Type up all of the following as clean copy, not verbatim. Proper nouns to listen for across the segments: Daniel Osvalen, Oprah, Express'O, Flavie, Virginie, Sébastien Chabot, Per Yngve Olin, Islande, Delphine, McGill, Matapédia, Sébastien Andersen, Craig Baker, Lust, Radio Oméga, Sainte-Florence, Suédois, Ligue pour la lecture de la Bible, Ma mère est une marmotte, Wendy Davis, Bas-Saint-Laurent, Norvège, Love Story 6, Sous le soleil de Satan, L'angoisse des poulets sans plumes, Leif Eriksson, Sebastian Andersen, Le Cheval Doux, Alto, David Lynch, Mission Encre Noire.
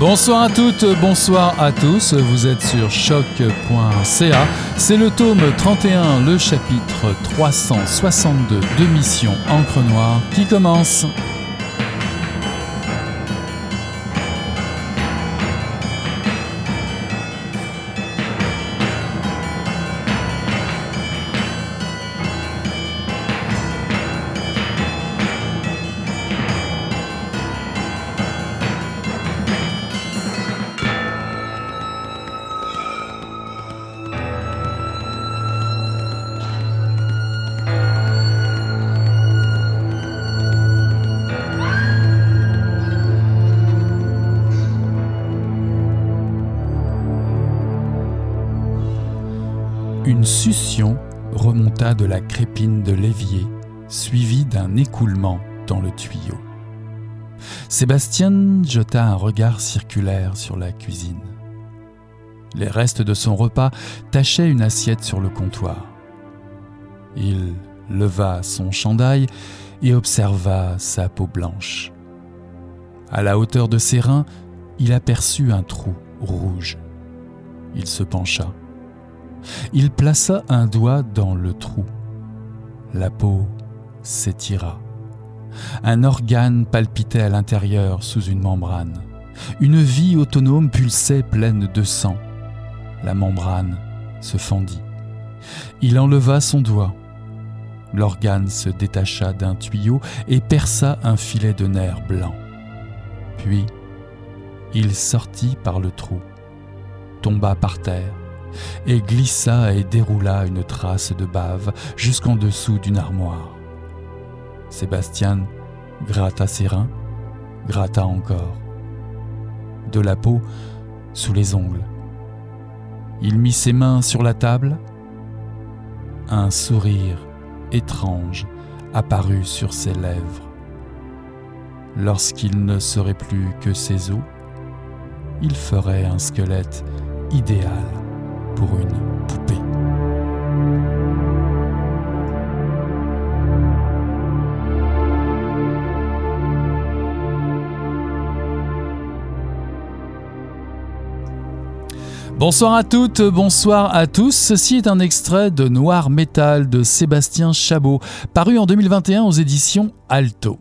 Bonsoir à toutes, bonsoir à tous, vous êtes sur choc.ca, c'est le tome 31, le chapitre 362 de Mission Encre Noire qui commence. Une succion remonta de la crépine de l'évier, suivie d'un écoulement dans le tuyau. Sébastien jeta un regard circulaire sur la cuisine. Les restes de son repas tachaient une assiette sur le comptoir. Il leva son chandail et observa sa peau blanche. À la hauteur de ses reins, il aperçut un trou rouge. Il se pencha. Il plaça un doigt dans le trou. La peau s'étira. Un organe palpitait à l'intérieur sous une membrane. Une vie autonome pulsait pleine de sang. La membrane se fendit. Il enleva son doigt. L'organe se détacha d'un tuyau et perça un filet de nerfs blancs. Puis, il sortit par le trou, tomba par terre, et glissa et déroula une trace de bave jusqu'en dessous d'une armoire. Sébastien gratta ses reins, gratta encore. De la peau sous les ongles. Il mit ses mains sur la table. Un sourire étrange apparut sur ses lèvres. Lorsqu'il ne serait plus que ses os, il ferait un squelette idéal pour une poupée. Bonsoir à toutes, bonsoir à tous. Ceci est un extrait de Noir Métal de Sébastien Chabot, paru en 2021 aux éditions Alto.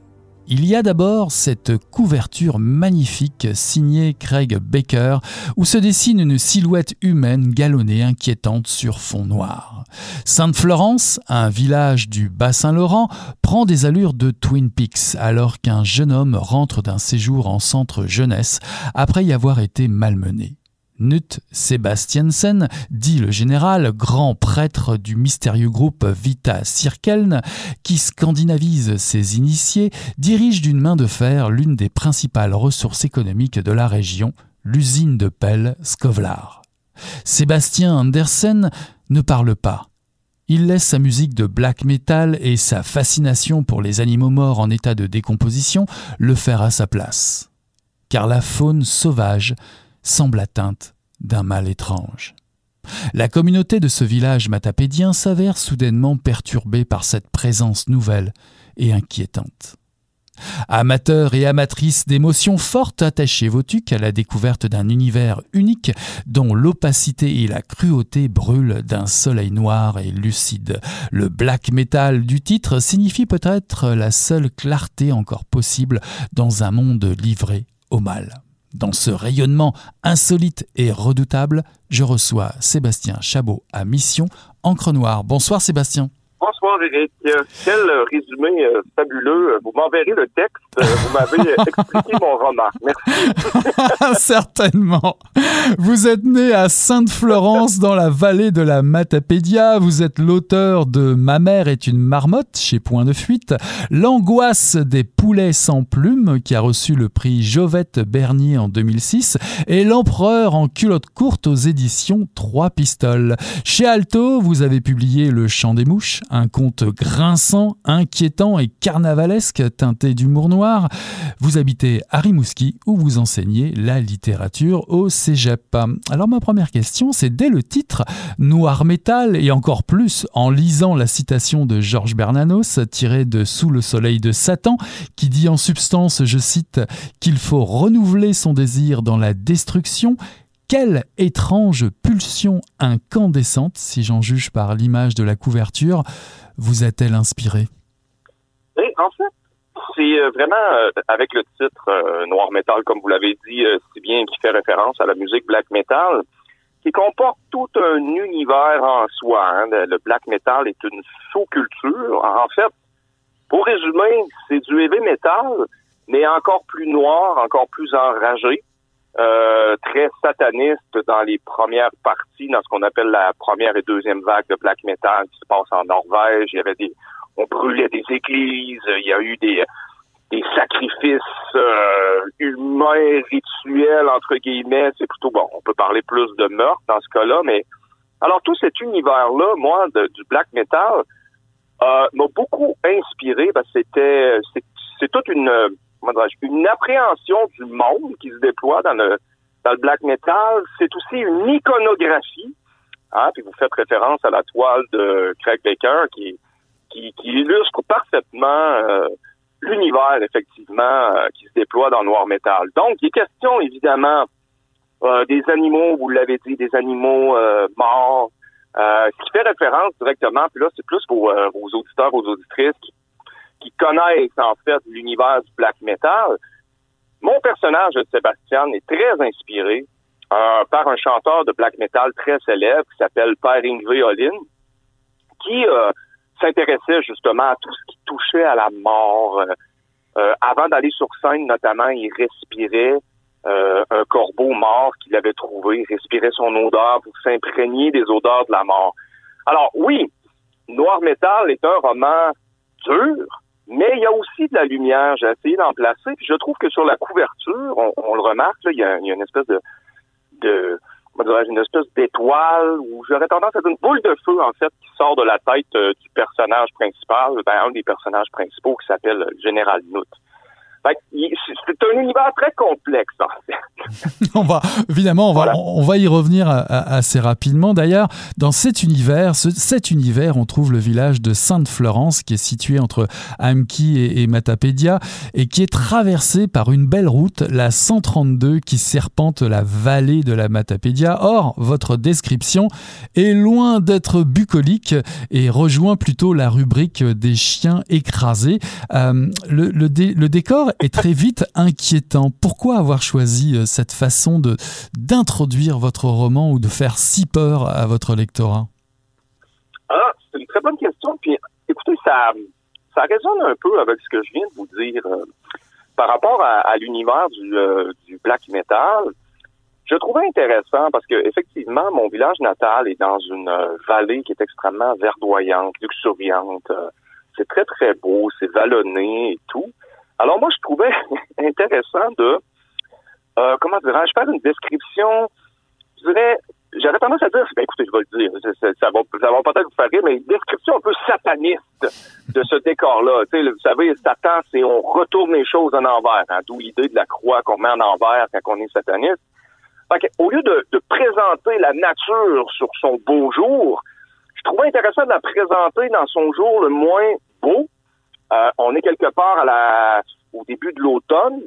Il y a d'abord cette couverture magnifique signée Craig Baker où se dessine une silhouette humaine galonnée inquiétante sur fond noir. Sainte-Florence, un village du Bas-Saint-Laurent, prend des allures de Twin Peaks alors qu'un jeune homme rentre d'un séjour en centre jeunesse après y avoir été malmené. Knut Sebastiansen, dit le général, grand prêtre du mystérieux groupe Vita Cirkeln, qui scandinavise ses initiés, dirige d'une main de fer l'une des principales ressources économiques de la région, l'usine de pelle Skovlar. Sébastien Andersen ne parle pas. Il laisse sa musique de black metal et sa fascination pour les animaux morts en état de décomposition le faire à sa place. Car la faune sauvage semble atteinte d'un mal étrange. La communauté de ce village matapédien s'avère soudainement perturbée par cette présence nouvelle et inquiétante. Amateurs et amatrices d'émotions fortes, attachez vos tuques à la découverte d'un univers unique dont l'opacité et la cruauté brûlent d'un soleil noir et lucide. Le black metal du titre signifie peut-être la seule clarté encore possible dans un monde livré au mal. Dans ce rayonnement insolite et redoutable, je reçois Sébastien Chabot à Mission Encre Noire. Bonsoir Sébastien. Bonsoir Eric. Quel résumé fabuleux. Vous m'enverrez le texte. Vous m'avez expliqué mon roman. Merci. Certainement. Vous êtes né à Sainte-Florence dans la vallée de la Matapédia. Vous êtes l'auteur de Ma mère est une marmotte chez Point de Fuite. L'angoisse des poulets sans plumes qui a reçu le prix Jovette Bernier en 2006 et l'empereur en culotte courte aux éditions Trois Pistoles. Chez Alto, vous avez publié Le chant des mouches, un conte grinçant, inquiétant et carnavalesque teinté d'humour noir. Vous habitez à Rimouski où vous enseignez la littérature au cégep. Alors ma première question, c'est dès le titre Noir Métal et encore plus en lisant la citation de Georges Bernanos tirée de Sous le soleil de Satan qui dit en substance, je cite, qu'il faut renouveler son désir dans la destruction. Quelle étrange pulsion incandescente, si j'en juge par l'image de la couverture, vous a-t-elle inspiré? Et en fait, c'est vraiment avec le titre Noir Métal, comme vous l'avez dit si bien, qui fait référence à la musique black metal, qui comporte tout un univers en soi. Hein. Le black metal est une sous-culture. En fait, pour résumer, c'est du heavy metal, mais encore plus noir, encore plus enragé. Très sataniste dans les premières parties, dans ce qu'on appelle la première et deuxième vague de black metal qui se passe en Norvège. Il y avait on brûlait des églises, il y a eu des sacrifices humains, rituels, entre guillemets. C'est plutôt, bon, on peut parler plus de meurtre dans ce cas-là, mais alors tout cet univers-là, moi, du black metal, m'a beaucoup inspiré, parce que c'est toute une appréhension du monde qui se déploie dans le black metal. C'est aussi une iconographie. Hein, puis vous faites référence à la toile de Craig Baker qui illustre parfaitement l'univers, effectivement, qui se déploie dans Noir Métal. Donc, il est question, évidemment, des animaux, vous l'avez dit, des animaux morts, ce qui fait référence directement, puis là, c'est plus vos auditeurs, vos auditrices qui connaissent, en fait, l'univers du black metal. Mon personnage de Sébastien est très inspiré par un chanteur de black metal très célèbre qui s'appelle Per Yngve Olin, qui s'intéressait justement à tout ce qui touchait à la mort. Avant d'aller sur scène, notamment, il respirait un corbeau mort qu'il avait trouvé, il respirait son odeur pour s'imprégner des odeurs de la mort. Alors, oui, Noir Métal est un roman dur, mais il y a aussi de la lumière. J'ai essayé d'en placer. Puis je trouve que sur la couverture, on le remarque, là, il y a une espèce une espèce d'étoile, ou j'aurais tendance à dire une boule de feu, en fait, qui sort de la tête du personnage principal, un des personnages principaux qui s'appelle Général Knut. C'est un univers très complexe, en fait. on va y revenir assez rapidement. D'ailleurs, dans cet univers, on trouve le village de Sainte-Florence, qui est situé entre Rimouski et Matapédia, et qui est traversé par une belle route, la 132, qui serpente la vallée de la Matapédia. Or, votre description est loin d'être bucolique et rejoint plutôt la rubrique des chiens écrasés. Le décor est très vite inquiétant. Pourquoi avoir choisi cette façon d'introduire votre roman ou de faire si peur à votre lectorat? Ah, c'est une très bonne question. Puis, écoutez, ça résonne un peu avec ce que je viens de vous dire. Par rapport à l'univers du black metal, je trouvais intéressant parce que effectivement, mon village natal est dans une vallée qui est extrêmement verdoyante, luxuriante. C'est très, très beau, c'est vallonné et tout. Alors moi, je trouvais intéressant de, comment dirais-je, faire une description, j'aurais tendance à dire, écoutez, je vais le dire, ça va peut-être vous faire rire, mais une description un peu sataniste de ce décor-là. Tu sais, vous savez, Satan, c'est on retourne les choses en envers, hein, d'où l'idée de la croix qu'on met en envers quand on est sataniste. Fait qu'au lieu de présenter la nature sur son beau jour, je trouvais intéressant de la présenter dans son jour le moins beau. On est quelque part au début de l'automne.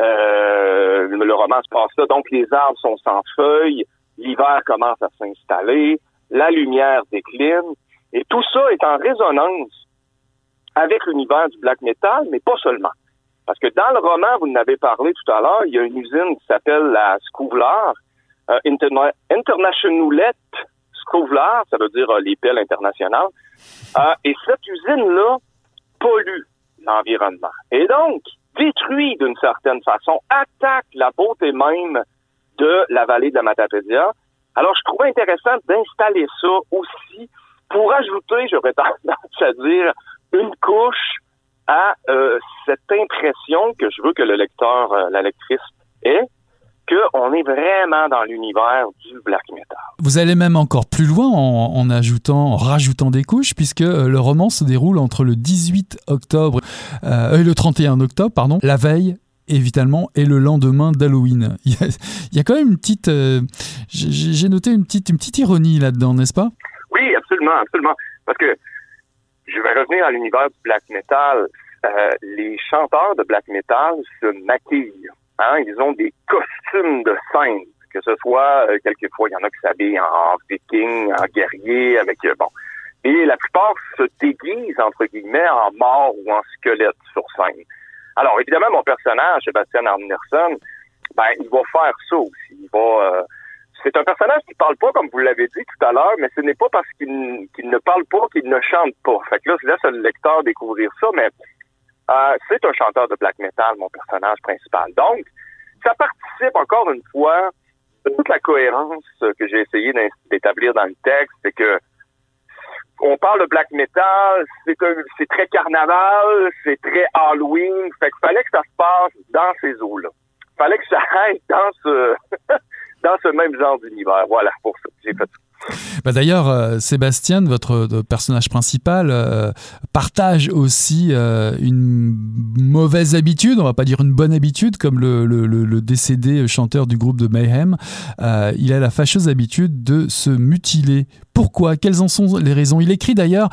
Le roman se passe là. Donc, les arbres sont sans feuilles. L'hiver commence à s'installer. La lumière décline. Et tout ça est en résonance avec l'univers du black metal, mais pas seulement. Parce que dans le roman, vous en avez parlé tout à l'heure, il y a une usine qui s'appelle la Skovlar, Internationalette Skovlar, ça veut dire les pelles internationales. Et cette usine-là pollue l'environnement. Et donc, détruit d'une certaine façon, attaque la beauté même de la vallée de la Matapédia. Alors, je trouvais intéressant d'installer ça aussi pour ajouter, j'aurais tendance à dire, une couche à cette impression que je veux que le lecteur, la lectrice ait, qu'on est vraiment dans l'univers du black metal. Vous allez même encore plus loin en rajoutant des couches, puisque le roman se déroule entre le 18 octobre et le 31 octobre, pardon, la veille évidemment, et le lendemain d'Halloween. Il y a quand même une petite... j'ai noté une petite ironie là-dedans, n'est-ce pas? Oui, absolument, absolument. Parce que je vais revenir à l'univers du black metal. Les chanteurs de black metal se maquillent. Hein? Ils ont des costumes de scène. Que ce soit, quelquefois, il y en a qui s'habillent en viking, en guerrier, avec... bon. Et la plupart se déguisent, entre guillemets, en mort ou en squelette sur scène. Alors, évidemment, mon personnage, Sebastian Andersen, ben, il va faire ça aussi. Il va, c'est un personnage qui parle pas, comme vous l'avez dit tout à l'heure, mais ce n'est pas parce qu'il ne parle pas qu'il ne chante pas. Fait que là, je laisse le lecteur découvrir ça, mais c'est un chanteur de black metal, mon personnage principal. Donc, ça participe encore une fois de toute la cohérence que j'ai essayé d'établir dans le texte, c'est que on parle de black metal, c'est très carnaval, c'est très Halloween. Fait qu'il fallait que ça se passe dans ces eaux-là. Fallait que ça aille dans ce même genre d'univers. Voilà, pour ça, j'ai fait ça. Bah d'ailleurs, Sébastien, votre personnage principal, partage aussi une mauvaise habitude, on va pas dire une bonne habitude, comme le décédé chanteur du groupe de Mayhem. Il a la fâcheuse habitude de se mutiler. Pourquoi? Quelles en sont les raisons? Il écrit d'ailleurs,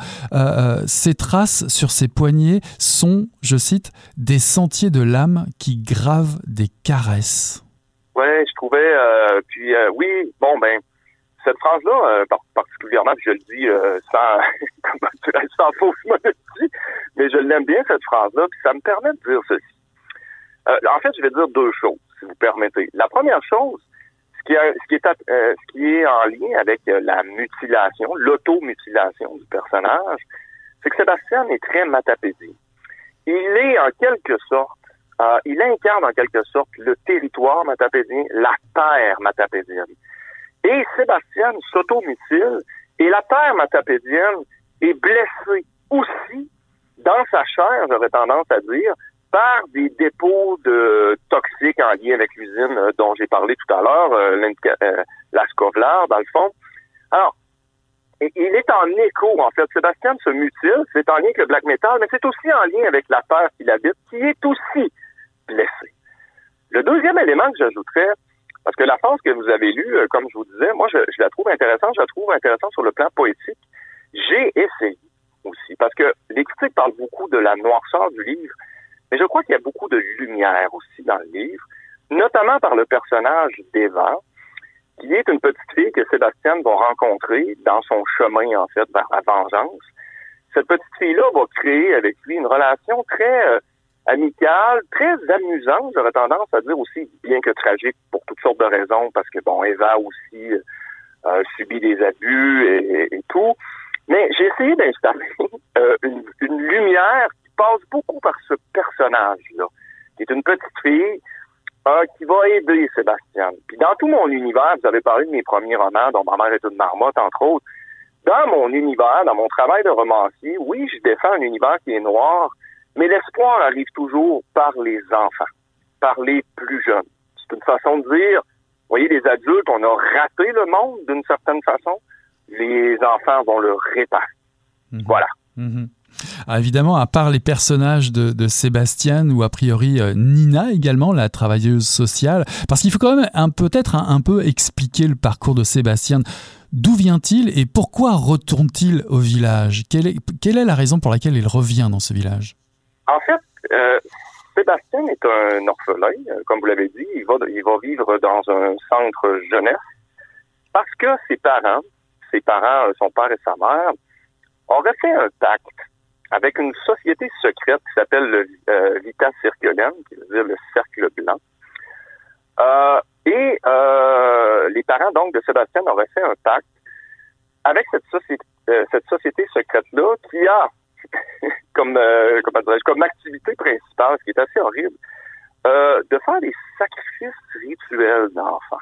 ses traces sur ses poignets sont, je cite, des sentiers de l'âme qui gravent des caresses. Ouais, je trouvais, oui, bon ben. Cette phrase-là, particulièrement, je le dis sans faussement le dis, mais je l'aime bien, cette phrase-là, puis ça me permet de dire ceci. En fait, je vais dire deux choses, si vous permettez. La première chose, ce qui est en lien avec la mutilation, l'automutilation du personnage, c'est que Sébastien est très matapédie. Il incarne en quelque sorte le territoire matapédien, la terre matapédienne. Et Sébastien s'automutile, et la terre matapédienne est blessée aussi dans sa chair, j'aurais tendance à dire, par des dépôts de toxiques en lien avec l'usine dont j'ai parlé tout à l'heure, la Skovlar, dans le fond. Alors, il est en écho, en fait. Sébastien se mutile, c'est en lien avec le black metal, mais c'est aussi en lien avec la terre qu'il habite, qui est aussi blessée. Le deuxième élément que j'ajouterais, parce que la phrase que vous avez lue, comme je vous disais, moi, je la trouve intéressante. Je la trouve intéressante sur le plan poétique. J'ai essayé aussi, parce que les critiques parlent beaucoup de la noirceur du livre, mais je crois qu'il y a beaucoup de lumière aussi dans le livre, notamment par le personnage d'Eva, qui est une petite fille que Sébastien va rencontrer dans son chemin, en fait, vers la vengeance. Cette petite fille-là va créer avec lui une relation très... amicale, très amusante, j'aurais tendance à dire aussi bien que tragique pour toutes sortes de raisons, parce que bon, Eva aussi subit des abus et tout. Mais j'ai essayé d'installer une lumière qui passe beaucoup par ce personnage-là, qui est une petite fille qui va aider Sébastien. Puis dans tout mon univers, vous avez parlé de mes premiers romans, dont Ma mère est une marmotte, entre autres. Dans mon univers, dans mon travail de romancier, oui, je défends un univers qui est noir, mais l'espoir arrive toujours par les enfants, par les plus jeunes. C'est une façon de dire, vous voyez, les adultes, on a raté le monde d'une certaine façon, les enfants vont le réparer. Mmh. Voilà. Mmh. Ah, évidemment, à part les personnages de Sébastien ou a priori Nina également, la travailleuse sociale, parce qu'il faut quand même peut-être un peu expliquer le parcours de Sébastien. D'où vient-il et pourquoi retourne-t-il au village? Quelle est la raison pour laquelle il revient dans ce village? En fait, Sébastien est un orphelin, comme vous l'avez dit. Il va vivre dans un centre jeunesse parce que ses parents, son père et sa mère, auraient fait un pacte avec une société secrète qui s'appelle le Vita Cirkeln, qui veut dire le cercle blanc. Les parents donc de Sébastien auraient fait un pacte avec cette société secrète-là qui a comme activité principale, ce qui est assez horrible, de faire des sacrifices rituels d'enfants.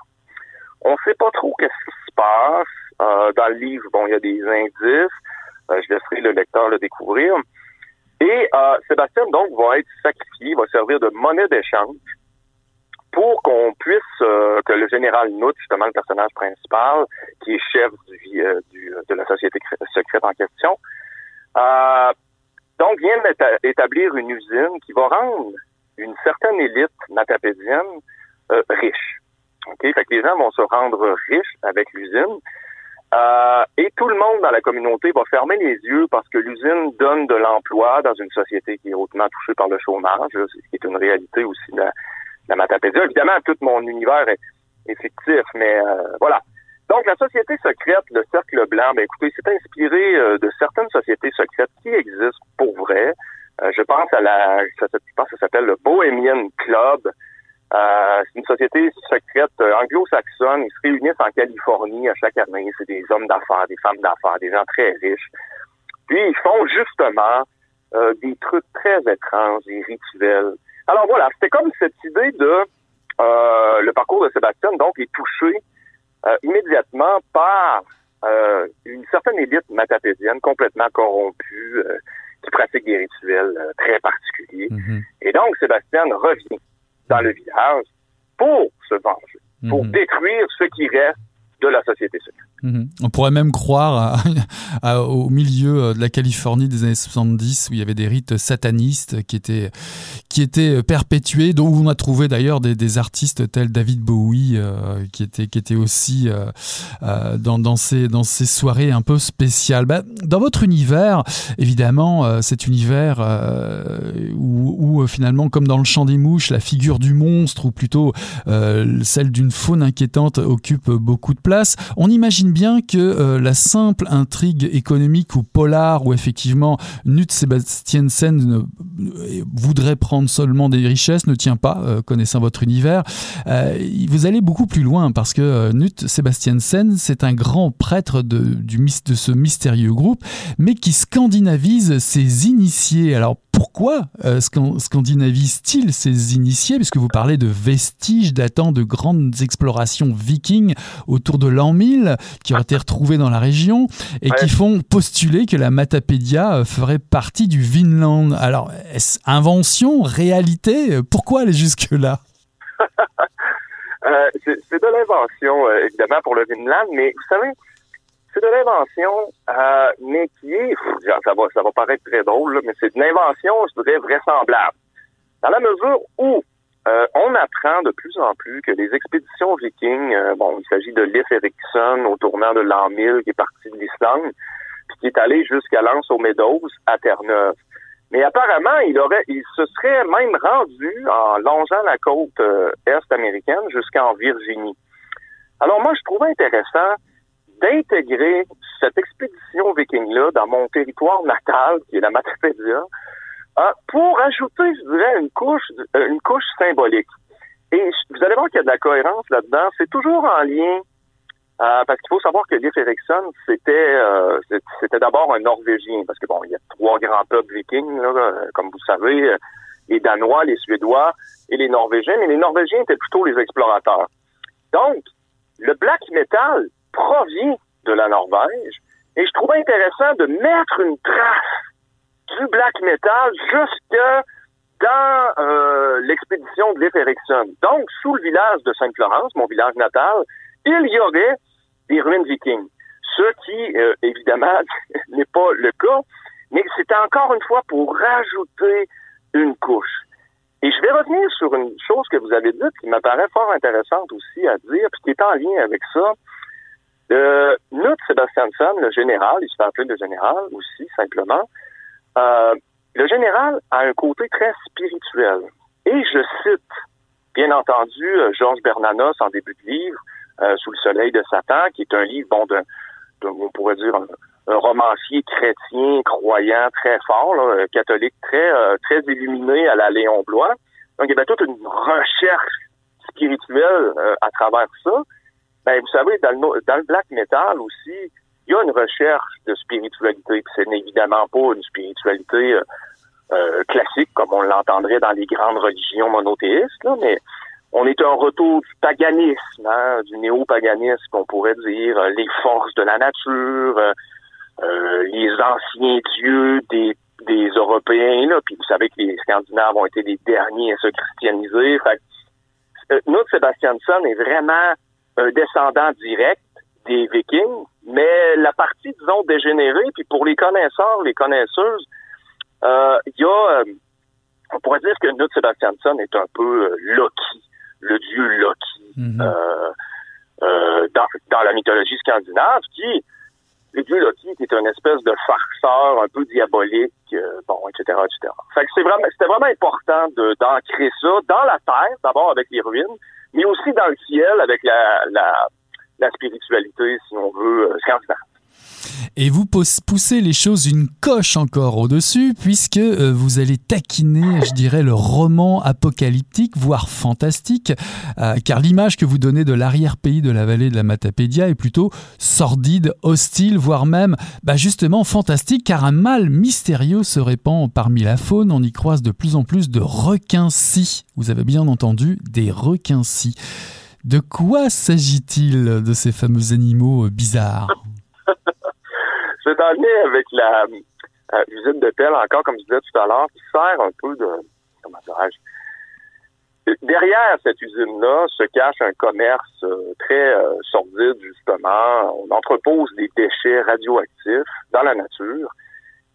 On ne sait pas trop qu'est-ce qui se passe. Dans le livre, bon, il y a des indices. Je laisserai le lecteur le découvrir. Et Sébastien, donc, va être sacrifié, va servir de monnaie d'échange pour qu'on puisse que le général Knut, justement le personnage principal, qui est chef de la société secrète en question, donc vient d'établir une usine qui va rendre une certaine élite matapédienne riche. Okay? Fait que les gens vont se rendre riches avec l'usine. Et tout le monde dans la communauté va fermer les yeux parce que l'usine donne de l'emploi dans une société qui est hautement touchée par le chômage, ce qui est une réalité aussi de la Matapédia. Évidemment, tout mon univers est fictif, mais voilà. Donc, la société secrète, le cercle blanc, ben écoutez, c'est inspiré de certaines sociétés secrètes qui existent pour vrai. Je pense à ça s'appelle le Bohemian Club. C'est une société secrète anglo-saxonne. Ils se réunissent en Californie à chaque année. C'est des hommes d'affaires, des femmes d'affaires, des gens très riches. Puis ils font justement des trucs très étranges, des rituels. Alors voilà, c'était comme cette idée de le parcours de Sébastien, donc, est touché immédiatement par une certaine élite matapédienne complètement corrompue qui pratique des rituels très particuliers. Mm-hmm. Et donc, Sébastien revient dans le village pour se venger, pour détruire ce qui reste de la société secrète. On pourrait même croire au milieu de la Californie des années 70 où il y avait des rites satanistes qui étaient perpétués, dont on a trouvé d'ailleurs des artistes tels David Bowie qui était aussi dans ces soirées un peu spéciales. Bah, dans votre univers, évidemment, cet univers où finalement, comme dans Le Chant des Mouches, la figure du monstre, ou plutôt celle d'une faune inquiétante, occupe beaucoup de place. On imagine bien que la simple intrigue économique ou polar, où effectivement Knut Sebastiansen voudrait prendre seulement des richesses, ne tient pas, connaissant votre univers. Vous allez beaucoup plus loin, parce que Knut Sebastiansen, c'est un grand prêtre de ce mystérieux groupe, mais qui scandinavise ses initiés. Alors pourquoi scandinavise-t-il ses initiés, puisque vous parlez de vestiges datant de grandes explorations vikings autour de l'an 1000 qui ont été retrouvés dans la région et qui font postuler que la Matapédia ferait partie du Vinland. Alors, est-ce invention, réalité? Pourquoi aller jusque-là? C'est de l'invention, évidemment, pour le Vinland, mais vous savez, c'est de l'invention, mais qui est... Ça va paraître très drôle, là, mais c'est une invention, je dirais, vraisemblable. Dans la mesure où on apprend de plus en plus que les expéditions vikings, il s'agit de Leif Eriksson au tournant de l'an 1000 qui est parti de l'Islande, puis qui est allé jusqu'à l'Anse aux Meadows à Terre-Neuve. Mais apparemment, il se serait même rendu en longeant la côte est américaine jusqu'en Virginie. Alors moi, je trouvais intéressant d'intégrer cette expédition viking-là dans mon territoire natal, qui est la Matapédia, pour ajouter, je dirais, une couche symbolique. Et vous allez voir qu'il y a de la cohérence là-dedans. C'est toujours en lien, parce qu'il faut savoir que Leif Eriksson, c'était d'abord un Norvégien, parce que bon, il y a trois grands peuples vikings, là, comme vous savez, les Danois, les Suédois et les Norvégiens, mais les Norvégiens étaient plutôt les explorateurs. Donc, le black metal provient de la Norvège, et je trouvais intéressant de mettre une trace du black metal jusque dans l'expédition de Leif Eriksson. Donc, sous le village de Sainte-Florence, mon village natal, il y aurait des ruines vikings. Ce qui, évidemment, n'est pas le cas, mais c'était encore une fois pour rajouter une couche. Et je vais revenir sur une chose que vous avez dite qui m'apparaît fort intéressante aussi à dire, puis qui est en lien avec ça. Knut Sebastiansen, le général, il se fait appeler le général aussi, simplement, le général a un côté très spirituel. Et je cite, bien entendu, Georges Bernanos en début de livre, Sous le soleil de Satan, qui est un livre, on pourrait dire, un romancier chrétien, croyant très fort, là, catholique très illuminé à la Léon Blois. Donc, il y avait toute une recherche spirituelle à travers ça. Ben, vous savez, dans le black metal aussi, il y a une recherche de spiritualité, puis c'est évidemment pas une spiritualité classique, comme on l'entendrait dans les grandes religions monothéistes, là, mais on est un retour du paganisme, du néo-paganisme, qu'on pourrait dire, les forces de la nature, les anciens dieux des Européens, là, puis vous savez que les Scandinaves ont été les derniers à se christianiser, fait Knut Sebastiansen est vraiment un descendant direct des Vikings, mais la partie, disons, dégénérée, puis pour les connaisseurs, les connaisseuses, on pourrait dire que Knut Sebastiansen est un peu Loki, le dieu Loki, dans la mythologie scandinave, qui, le dieu Loki, qui est une espèce de farceur un peu diabolique, etc., etc. Fait que c'était vraiment important d'ancrer ça dans la terre, d'abord avec les ruines, mais aussi dans le ciel avec la spiritualité, si on veut, scandinave. Et vous poussez les choses une coche encore au-dessus, puisque vous allez taquiner, je dirais, le roman apocalyptique, voire fantastique, car l'image que vous donnez de l'arrière-pays de la vallée de la Matapédia est plutôt sordide, hostile, voire même justement fantastique, car un mal mystérieux se répand parmi la faune. On y croise de plus en plus de requins-scies. Vous avez bien entendu, des requins-scies. De quoi s'agit-il de ces fameux animaux bizarres? C'est en lien avec la usine de pelle, encore, comme je disais tout à l'heure, qui sert un peu de... Comment dirais-je? Derrière cette usine-là se cache un commerce très sordide, justement. On entrepose des déchets radioactifs dans la nature.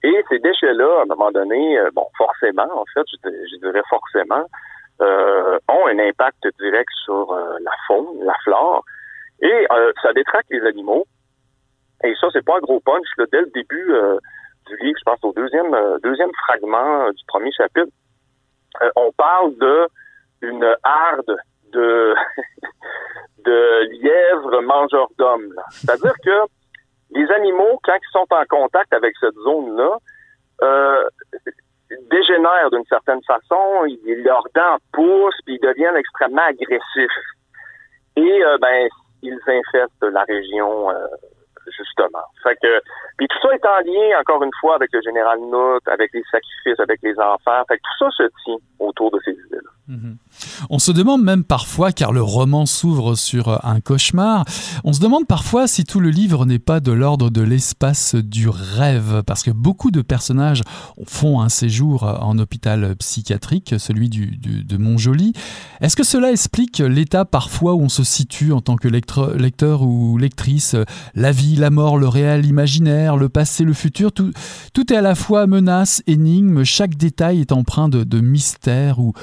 Et ces déchets-là, à un moment donné, forcément, en fait, je dirais forcément, ont un impact direct sur la faune, la flore. Et ça détraque les animaux. Et ça, c'est pas un gros punch. Là, dès le début du livre, je pense au deuxième fragment du premier chapitre, on parle de une harde de lièvres mangeurs d'hommes. C'est-à-dire que les animaux, quand ils sont en contact avec cette zone-là, dégénèrent d'une certaine façon. Leurs dents poussent, puis ils deviennent extrêmement agressifs. Et ils infestent la région. Justement. Fait que, puis tout ça est en lien, encore une fois, avec le général Knut, avec les sacrifices, avec les enfants. Fait que tout ça se tient autour de ces idées-là. On se demande même parfois, car le roman s'ouvre sur un cauchemar, on se demande parfois si tout le livre n'est pas de l'ordre de l'espace du rêve, parce que beaucoup de personnages font un séjour en hôpital psychiatrique, celui de Montjoly. Est-ce que cela explique l'état parfois où on se situe en tant que lecteur ou lectrice? La vie, la mort, le réel, l'imaginaire, le passé, le futur, tout est à la fois menace, énigme, chaque détail est empreint de mystère ou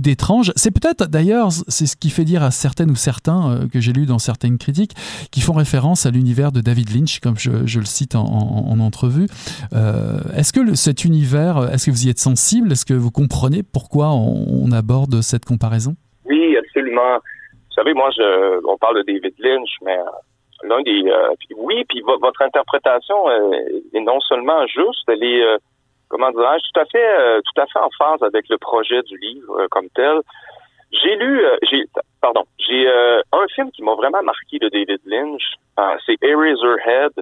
d'étrange. C'est peut-être, d'ailleurs, c'est ce qui fait dire à certaines ou certains, que j'ai lu dans certaines critiques, qui font référence à l'univers de David Lynch, comme je le cite en entrevue. Est-ce que cet univers, est-ce que vous y êtes sensible? Est-ce que vous comprenez pourquoi on aborde cette comparaison? Oui, absolument. Vous savez, moi, on parle de David Lynch, mais l'un des... votre interprétation est non seulement juste, elle est... comment dirais-je, tout à fait en phase avec le projet du livre comme tel. J'ai un film qui m'a vraiment marqué de David Lynch, c'est Eraserhead.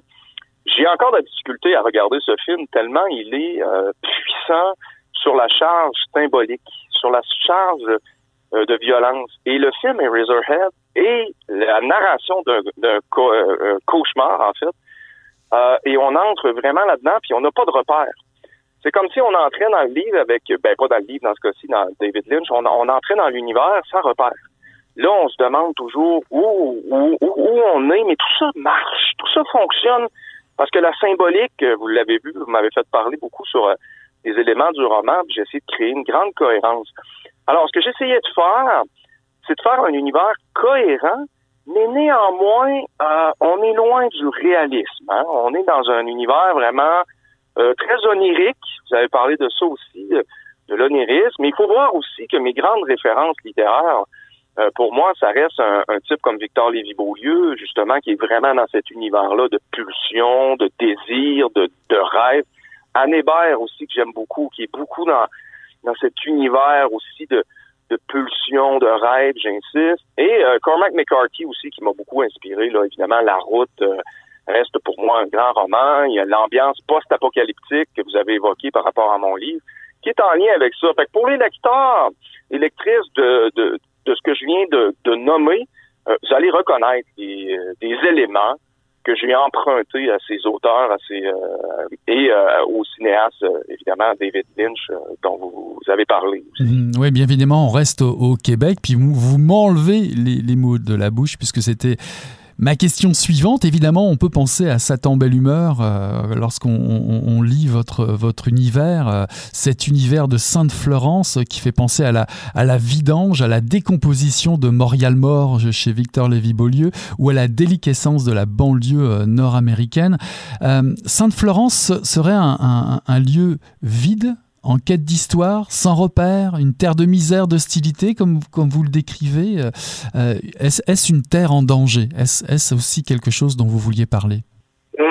J'ai encore de la difficulté à regarder ce film tellement il est puissant sur la charge symbolique, sur la charge de violence. Et le film Eraserhead est la narration d'un cauchemar, en fait, et on entre vraiment là-dedans, puis on n'a pas de repère. C'est comme si on entrait dans le livre avec... pas dans le livre, dans ce cas-ci, dans David Lynch. On entrait dans l'univers sans repère. Là, on se demande toujours où on est, mais tout ça marche, tout ça fonctionne. Parce que la symbolique, vous l'avez vu, vous m'avez fait parler beaucoup sur les éléments du roman, puis j'ai essayé de créer une grande cohérence. Alors, ce que j'essayais de faire, c'est de faire un univers cohérent, mais néanmoins, on est loin du réalisme. Hein? On est dans un univers vraiment... très onirique, vous avez parlé de ça aussi, de l'onirisme, mais il faut voir aussi que mes grandes références littéraires, pour moi, ça reste un type comme Victor Lévy-Beaulieu, justement, qui est vraiment dans cet univers-là de pulsion, de désir, de rêve. Anne Hébert aussi, que j'aime beaucoup, qui est beaucoup dans cet univers aussi de pulsion, de rêve, j'insiste. Et Cormac McCarthy aussi, qui m'a beaucoup inspiré, là, évidemment, La Route... reste pour moi un grand roman. Il y a l'ambiance post-apocalyptique que vous avez évoquée par rapport à mon livre, qui est en lien avec ça. Fait que pour les lecteurs et lectrices de ce que je viens de nommer, vous allez reconnaître des éléments que j'ai emprunté à ses auteurs, à ses au cinéaste, évidemment, David Lynch, dont vous avez parlé aussi. Oui, bien évidemment, on reste au Québec, puis vous m'enlevez les mots de la bouche, puisque c'était ma question suivante. Évidemment, on peut penser à Satan Belle Humeur lorsqu'on lit votre univers, cet univers de Sainte-Florence qui fait penser à la vidange, à la décomposition de Montréal-Nord chez Victor Lévy-Beaulieu ou à la déliquescence de la banlieue nord-américaine. Sainte-Florence serait un lieu vide, en quête d'histoire, sans repère, une terre de misère, d'hostilité, comme vous le décrivez. Est-ce une terre en danger? Est-ce aussi quelque chose dont vous vouliez parler? Pas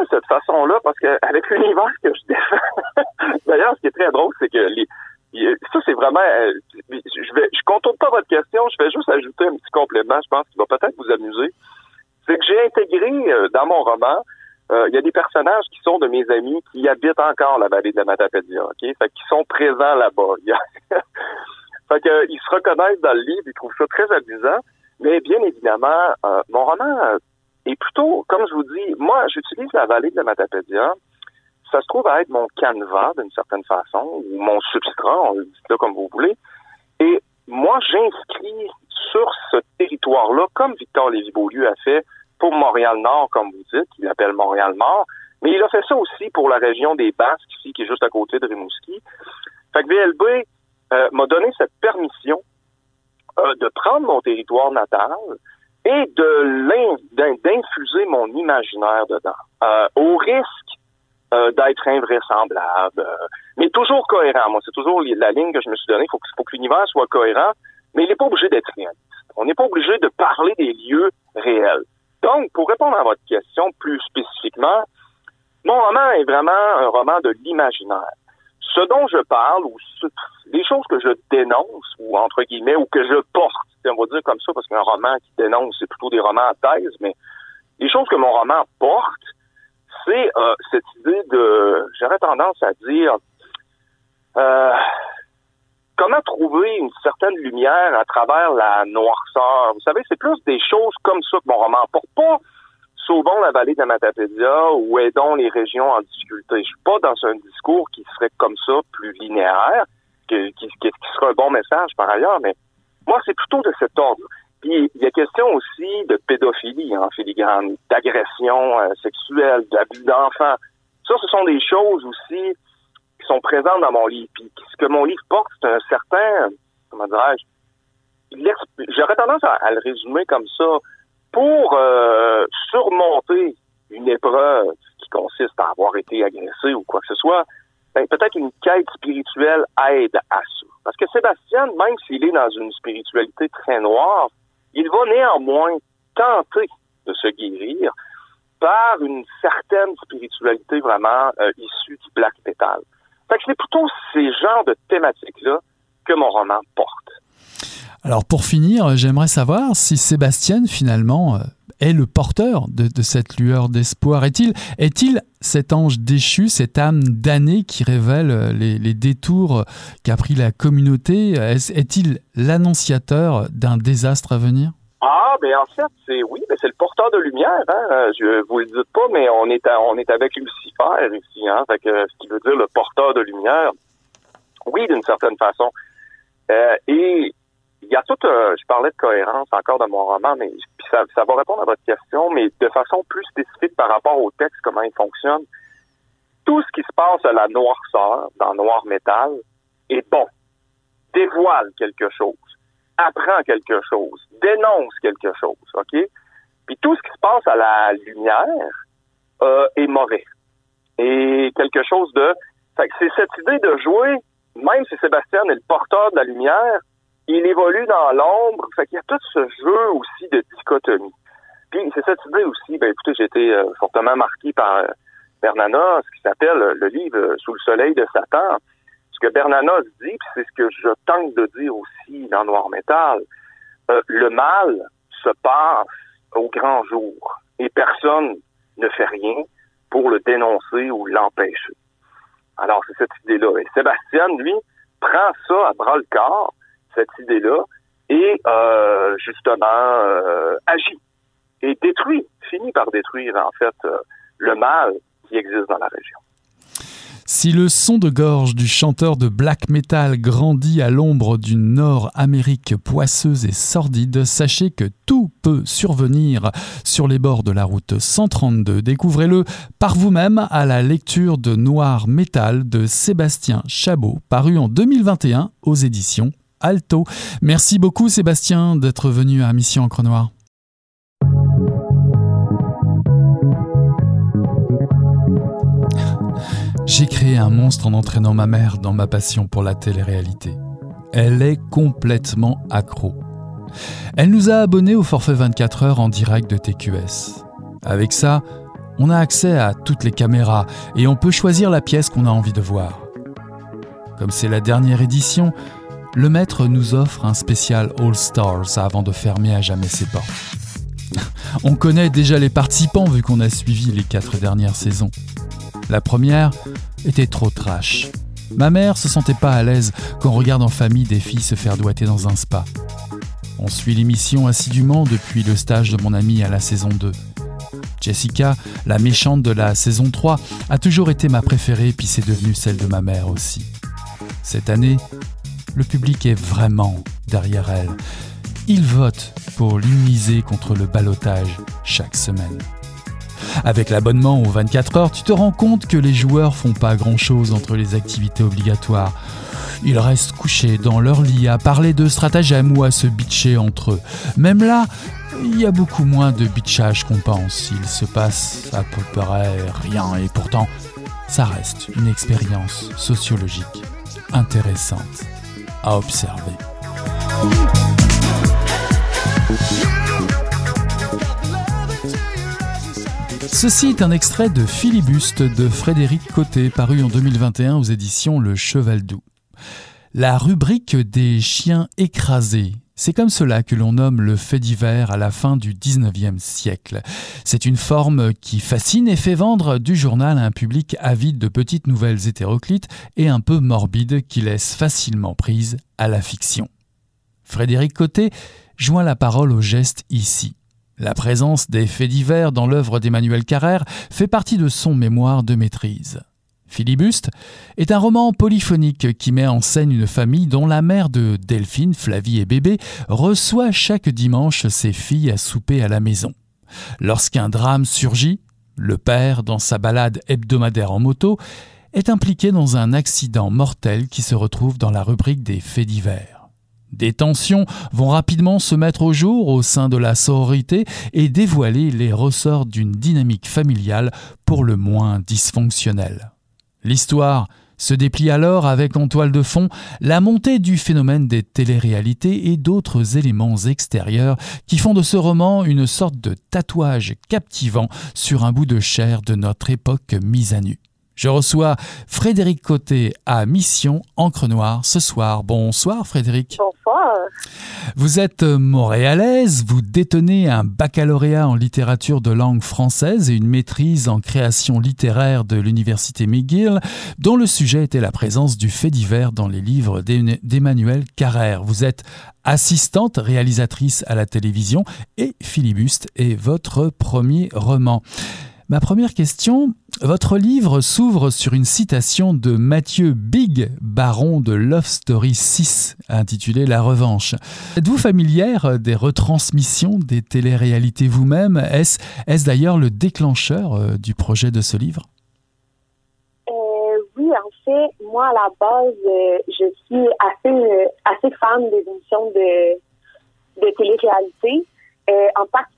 de cette façon-là, parce qu'avec l'univers que je défends... D'ailleurs, ce qui est très drôle, c'est que... Ça, c'est vraiment... Je contourne pas votre question, je vais juste ajouter un petit complément, je pense, qui va peut-être vous amuser. C'est que j'ai intégré dans mon roman... Il y a des personnages qui sont de mes amis qui habitent encore la vallée de la Matapédia, OK? Fait qu'ils sont présents là-bas. Fait que ils se reconnaissent dans le livre, ils trouvent ça très amusant, mais bien évidemment, mon roman est plutôt, comme je vous dis, moi, j'utilise la vallée de la Matapédia, ça se trouve à être mon canevas d'une certaine façon, ou mon substrat, on le dit là comme vous voulez, et moi, j'inscris sur ce territoire-là, comme Victor Lévy-Beaulieu a fait pour Montréal-Nord, comme vous dites, il l'appelle Montréal-Nord, mais il a fait ça aussi pour la région des Basques, ici, qui est juste à côté de Rimouski. Fait que VLB m'a donné cette permission de prendre mon territoire natal et d'infuser mon imaginaire dedans, au risque d'être invraisemblable, mais toujours cohérent. Moi, c'est toujours la ligne que je me suis donnée, il faut que l'univers soit cohérent, mais il n'est pas obligé d'être réaliste. On n'est pas obligé de parler des lieux réels. Donc, pour répondre à votre question plus spécifiquement, mon roman est vraiment un roman de l'imaginaire. Ce dont je parle, ou les choses que je dénonce, ou entre guillemets, ou que je porte, on va dire comme ça, parce qu'un roman qui dénonce, c'est plutôt des romans à thèse, mais les choses que mon roman porte, c'est cette idée de, j'aurais tendance à dire, comment trouver une certaine lumière à travers la noirceur? Vous savez, c'est plus des choses comme ça que mon roman porte. Pas sauvons la vallée de la Matapédia ou aidons les régions en difficulté. Je suis pas dans un discours qui serait comme ça, plus linéaire, qui serait un bon message par ailleurs, mais moi, c'est plutôt de cet ordre. Puis, il y a question aussi de pédophilie, en filigrane, d'agression sexuelle, d'abus d'enfants. Ça, ce sont des choses aussi qui sont présents dans mon livre. Puis ce que mon livre porte, c'est un certain, comment dirais-je, j'aurais tendance à le résumer comme ça, pour surmonter une épreuve qui consiste à avoir été agressé ou quoi que ce soit, ben, peut-être une quête spirituelle aide à ça. Parce que Sébastien, même s'il est dans une spiritualité très noire, il va néanmoins tenter de se guérir par une certaine spiritualité vraiment issue du black metal. Fait que c'est plutôt ces genres de thématiques-là que mon roman porte. Alors pour finir, j'aimerais savoir si Sébastien, finalement, est le porteur de cette lueur d'espoir. Est-il cet ange déchu, cette âme damnée qui révèle les détours qu'a pris la communauté? Est-il l'annonciateur d'un désastre à venir? Ah, ben en fait, c'est le porteur de lumière, hein. Je vous le dis pas, mais on est avec Lucifer ici, hein. Fait que, ce qui veut dire le porteur de lumière. Oui, d'une certaine façon. Et il y a tout je parlais de cohérence encore dans mon roman, mais ça va répondre à votre question, mais de façon plus spécifique par rapport au texte, comment il fonctionne. Tout ce qui se passe à la noirceur, dans Noir Métal, est bon. Dévoile quelque chose. Apprend quelque chose, dénonce quelque chose, OK? Puis tout ce qui se passe à la lumière est mauvais. Et quelque chose de... Fait que c'est cette idée de jouer, même si Sébastien est le porteur de la lumière, il évolue dans l'ombre, fait qu'il y a tout ce jeu aussi de dichotomie. Puis c'est cette idée aussi, ben écoutez, j'ai été fortement marqué par Bernanos, qui s'appelle le livre « Sous le soleil de Satan ». Ce que Bernanos dit, puis c'est ce que je tente de dire aussi dans Noir Métal, le mal se passe au grand jour et personne ne fait rien pour le dénoncer ou l'empêcher. Alors, c'est cette idée-là. Et Sébastien, lui, prend ça à bras-le-corps, cette idée-là, et justement agit. et finit par détruire en fait le mal qui existe dans la région. Si le son de gorge du chanteur de black metal grandit à l'ombre d'une Nord-Amérique poisseuse et sordide, sachez que tout peut survenir sur les bords de la route 132. Découvrez-le par vous-même à la lecture de Noir Métal de Sébastien Chabot, paru en 2021 aux éditions Alto. Merci beaucoup Sébastien d'être venu à Mission Encre Noire. J'ai créé un monstre en entraînant ma mère dans ma passion pour la télé-réalité. Elle est complètement accro. Elle nous a abonnés au forfait 24 heures en direct de TQS. Avec ça, on a accès à toutes les caméras et on peut choisir la pièce qu'on a envie de voir. Comme c'est la dernière édition, le maître nous offre un spécial All Stars avant de fermer à jamais ses portes. On connaît déjà les participants vu qu'on a suivi les 4 dernières saisons. La première était trop trash. Ma mère se sentait pas à l'aise quand on regarde en famille des filles se faire doigter dans un spa. On suit l'émission assidûment depuis le stage de mon amie à la saison 2. Jessica, la méchante de la saison 3, a toujours été ma préférée puis c'est devenu celle de ma mère aussi. Cette année, le public est vraiment derrière elle. Il vote pour l'immuniser contre le ballottage chaque semaine. Avec l'abonnement aux 24 heures, tu te rends compte que les joueurs font pas grand-chose entre les activités obligatoires. Ils restent couchés dans leur lit à parler de stratagèmes ou à se bitcher entre eux. Même là, il y a beaucoup moins de bitchage qu'on pense. Il se passe à peu près rien et pourtant, ça reste une expérience sociologique intéressante à observer. Ceci est un extrait de Philibuste de Frédéric Côté, paru en 2021 aux éditions Le Cheval Doux. La rubrique des chiens écrasés, c'est comme cela que l'on nomme le fait divers à la fin du 19e siècle. C'est une forme qui fascine et fait vendre du journal à un public avide de petites nouvelles hétéroclites et un peu morbides qui laissent facilement prise à la fiction. Frédéric Côté joint la parole au geste ici. La présence des faits divers dans l'œuvre d'Emmanuel Carrère fait partie de son mémoire de maîtrise. Philibuste est un roman polyphonique qui met en scène une famille dont la mère de Delphine, Flavie et Bébé reçoit chaque dimanche ses filles à souper à la maison. Lorsqu'un drame surgit, le père, dans sa balade hebdomadaire en moto, est impliqué dans un accident mortel qui se retrouve dans la rubrique des faits divers. Des tensions vont rapidement se mettre au jour au sein de la sororité et dévoiler les ressorts d'une dynamique familiale pour le moins dysfonctionnelle. L'histoire se déplie alors avec en toile de fond la montée du phénomène des téléréalités et d'autres éléments extérieurs qui font de ce roman une sorte de tatouage captivant sur un bout de chair de notre époque mise à nu. Je reçois Frédéric Côté à Mission Encre Noire ce soir. Bonsoir Frédéric. Bonsoir. Vous êtes montréalaise, vous détenez un baccalauréat en littérature de langue française et une maîtrise en création littéraire de l'université McGill, dont le sujet était la présence du fait divers dans les livres d'Emmanuel Carrère. Vous êtes assistante, réalisatrice à la télévision et Philibuste est votre premier roman. Ma première question, votre livre s'ouvre sur une citation de Mathieu Big, baron de Love Story 6, intitulée « La Revanche ». Êtes-vous familière des retransmissions des téléréalités vous-même ? Est-ce d'ailleurs le déclencheur du projet de ce livre ? Oui, en fait, moi à la base, je suis assez fan des émissions de téléréalité, en particulier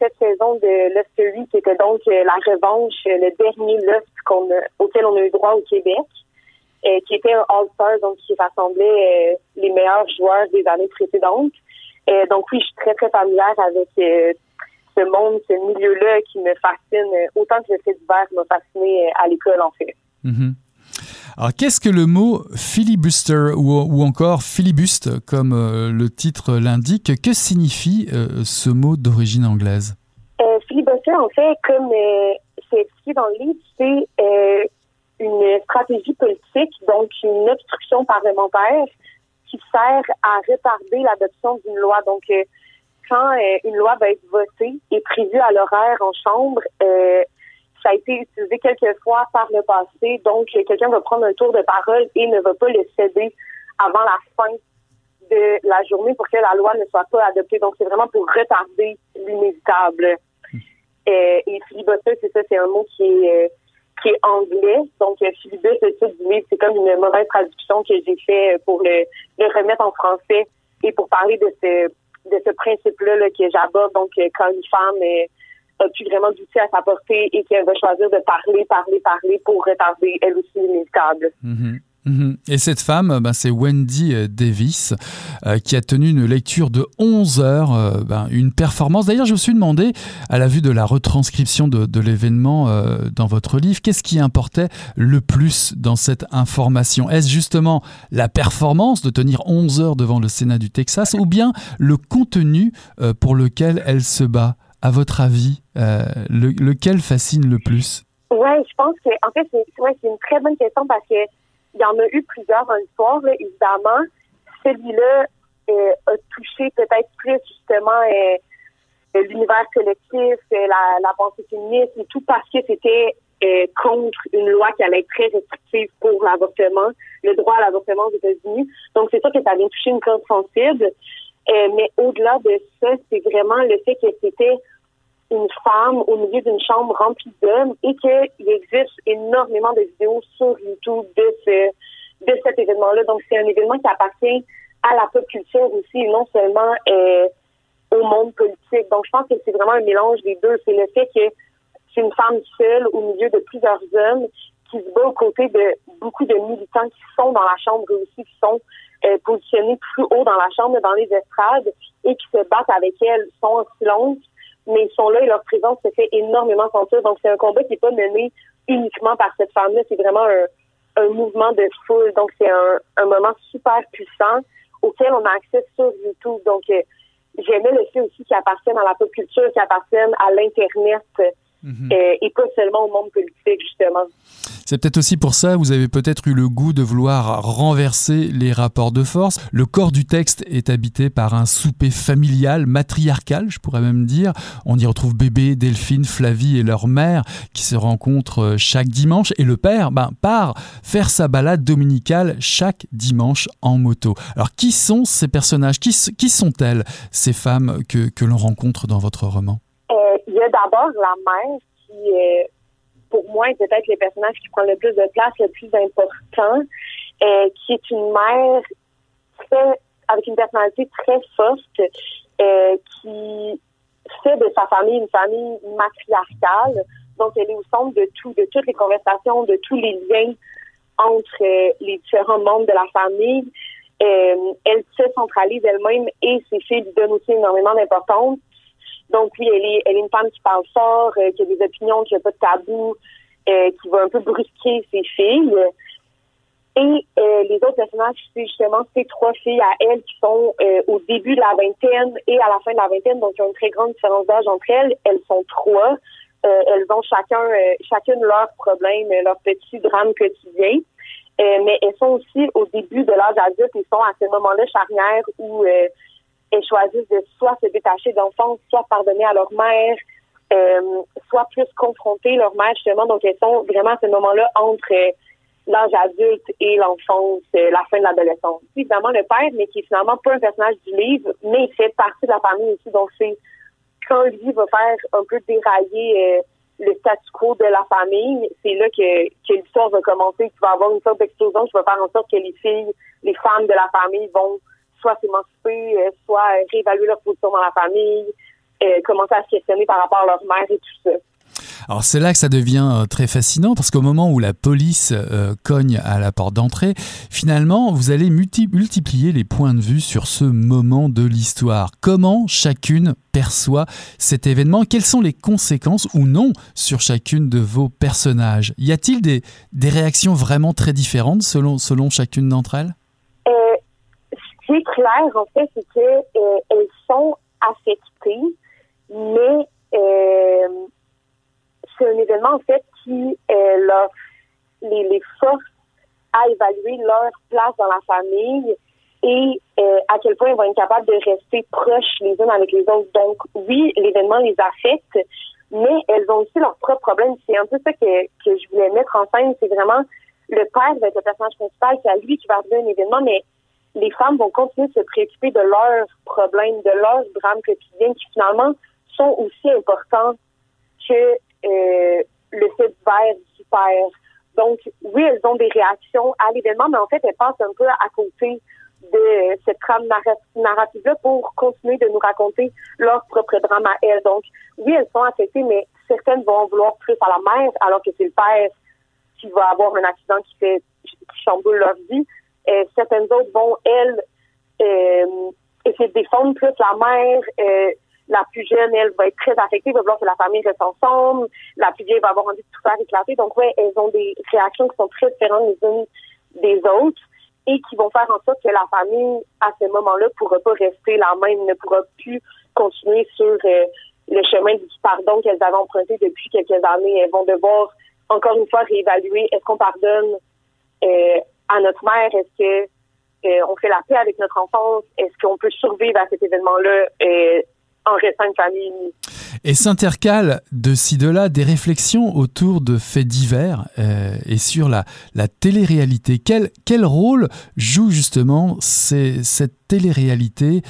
cette saison de Lust, qui était donc La Revanche, le dernier Lust auquel on a eu droit au Québec, qui était un All-Star, donc qui rassemblait les meilleurs joueurs des années précédentes. Donc oui, je suis très, très familière avec ce monde, ce milieu-là qui me fascine, autant que le fait divers m'a fasciné à l'école, en fait. Mm-hmm. Alors, qu'est-ce que le mot « filibuster » ou encore « filibuste » comme le titre l'indique? Que signifie ce mot d'origine anglaise? Filibuster, en fait, comme c'est expliqué dans le livre, c'est une stratégie politique, donc une obstruction parlementaire qui sert à retarder l'adoption d'une loi. Donc, quand une loi va être votée et prévue à l'horaire en chambre, ça a été utilisé quelques fois par le passé. Donc, quelqu'un va prendre un tour de parole et ne va pas le céder avant la fin de la journée pour que la loi ne soit pas adoptée. Donc, c'est vraiment pour retarder l'inévitable. Et Philibuste, c'est ça, c'est un mot qui est anglais. Donc, Philibuste, le titre du livre, c'est comme une mauvaise traduction que j'ai fait pour le remettre en français et pour parler de ce principe-là là, que j'aborde. Donc, quand une femme n'a plus vraiment d'outils à sa portée et qu'elle va choisir de parler pour retarder, elle aussi, l'inévitable. Mm-hmm. Et cette femme, c'est Wendy Davis, qui a tenu une lecture de 11 heures, une performance. D'ailleurs, je me suis demandé, à la vue de la retranscription de l'événement dans votre livre, qu'est-ce qui importait le plus dans cette information? Est-ce justement la performance de tenir 11 heures devant le Sénat du Texas ou bien le contenu pour lequel elle se bat? À votre avis, lequel fascine le plus? Oui, je pense que, en fait, c'est une très bonne question parce que il y en a eu plusieurs dans l'histoire, là, évidemment. Celui-là a touché peut-être plus, justement, l'univers collectif, la pensée féministe et tout, parce que c'était contre une loi qui allait être très restrictive pour l'avortement, le droit à l'avortement aux États-Unis. Donc, c'est sûr que ça vient toucher une corde sensible. Mais au-delà de ça, c'est vraiment le fait que c'était une femme au milieu d'une chambre remplie d'hommes et qu'il existe énormément de vidéos sur YouTube de cet événement-là. Donc, c'est un événement qui appartient à la pop culture aussi, et non seulement au monde politique. Donc, je pense que c'est vraiment un mélange des deux. C'est le fait que c'est une femme seule au milieu de plusieurs hommes qui se bat aux côtés de beaucoup de militants qui sont dans la chambre aussi, qui sont positionnés plus haut dans la chambre, dans les estrades, et qui se battent avec elle, sont en silence. Mais ils sont là et leur présence se fait énormément sentir. Donc, c'est un combat qui n'est pas mené uniquement par cette femme-là. C'est vraiment un mouvement de foule. Donc, c'est un moment super puissant auquel on a accès sur YouTube. Donc, j'aimais le fait aussi qui appartienne à la pop culture, qui appartienne à l'Internet, mm-hmm. Et pas seulement au monde politique, justement. C'est peut-être aussi pour ça, vous avez peut-être eu le goût de vouloir renverser les rapports de force. Le corps du texte est habité par un souper familial, matriarcal, je pourrais même dire. On y retrouve Bébé, Delphine, Flavie et leur mère qui se rencontrent chaque dimanche. Et le père part faire sa balade dominicale chaque dimanche en moto. Alors, qui sont ces personnages? Qui sont-elles, ces femmes que l'on rencontre dans votre roman? Il y a d'abord la mère qui est... pour moi, c'est peut-être le personnage qui prend le plus de place, le plus important, qui est une mère avec une personnalité très forte, qui fait de sa famille une famille matriarcale. Donc, elle est au centre de toutes les conversations, de tous les liens entre les différents membres de la famille. Elle se centralise elle-même et ses filles lui donnent aussi énormément d'importance. Donc, oui, elle est une femme qui parle fort, qui a des opinions, qui n'a pas de tabou, qui va un peu brusquer ses filles. Et les autres personnages, c'est justement ces trois filles à elle qui sont au début de la vingtaine et à la fin de la vingtaine, donc qui ont une très grande différence d'âge entre elles. Elles sont trois. Elles ont chacune leurs problèmes, leurs petits drames quotidiens. Mais elles sont aussi au début de l'âge adulte et sont à ce moment-là charnière où... elles choisissent de soit se détacher d'enfance, soit pardonner à leur mère, soit plus confronter leur mère, justement. Donc, elles sont vraiment à ce moment-là entre l'âge adulte et l'enfance, la fin de l'adolescence. C'est évidemment le père, mais qui est finalement pas un personnage du livre, mais il fait partie de la famille aussi. Donc, c'est quand lui va faire un peu dérailler le statu quo de la famille, c'est là que l'histoire va commencer, qu'il va avoir une sorte d'explosion qui va faire en sorte que les filles, les femmes de la famille vont soit s'émanciper, soit réévaluer leur position dans la famille, commencer à se questionner par rapport à leur mère et tout ça. Alors c'est là que ça devient très fascinant parce qu'au moment où la police cogne à la porte d'entrée, finalement vous allez multiplier les points de vue sur ce moment de l'histoire. Comment chacune perçoit cet événement? Quelles sont les conséquences ou non sur chacune de vos personnages? Y a-t-il des réactions vraiment très différentes selon chacune d'entre elles? C'est clair, en fait, c'est qu'elles sont affectées, mais c'est un événement, en fait, qui les force à évaluer leur place dans la famille et à quel point ils vont être capables de rester proches les unes avec les autres. Donc, oui, l'événement les affecte, mais elles ont aussi leurs propres problèmes. C'est un peu ça que je voulais mettre en scène. C'est vraiment le père va être le personnage principal, c'est à lui qui va arriver un événement, mais les femmes vont continuer de se préoccuper de leurs problèmes, de leurs drames quotidiens qui, finalement, sont aussi importants que le fait divers du père. Donc, oui, elles ont des réactions à l'événement, mais en fait, elles passent un peu à côté de cette trame narrative-là pour continuer de nous raconter leur propre drame à elles. Donc, oui, elles sont affectées, mais certaines vont vouloir plus à la mère, alors que c'est le père qui va avoir un accident qui chamboule leur vie. Certaines autres vont, elles, essayer de défendre plus la mère. La plus jeune, elle, va être très affectée, va vouloir que la famille reste ensemble. La plus vieille va avoir envie de tout faire éclater. Donc, ouais, elles ont des réactions qui sont très différentes les unes des autres et qui vont faire en sorte que la famille, à ce moment-là, ne pourra pas rester la même, ne pourra plus continuer sur le chemin du pardon qu'elles avaient emprunté depuis quelques années. Elles vont devoir, encore une fois, réévaluer est-ce qu'on pardonne à notre mère, est-ce que on fait la paix avec notre enfance, est-ce qu'on peut survivre à cet événement-là en restant une famille unie. Et s'intercalent de ci de là des réflexions autour de faits divers et sur la télé-réalité. Quel rôle joue justement cette télé-réalité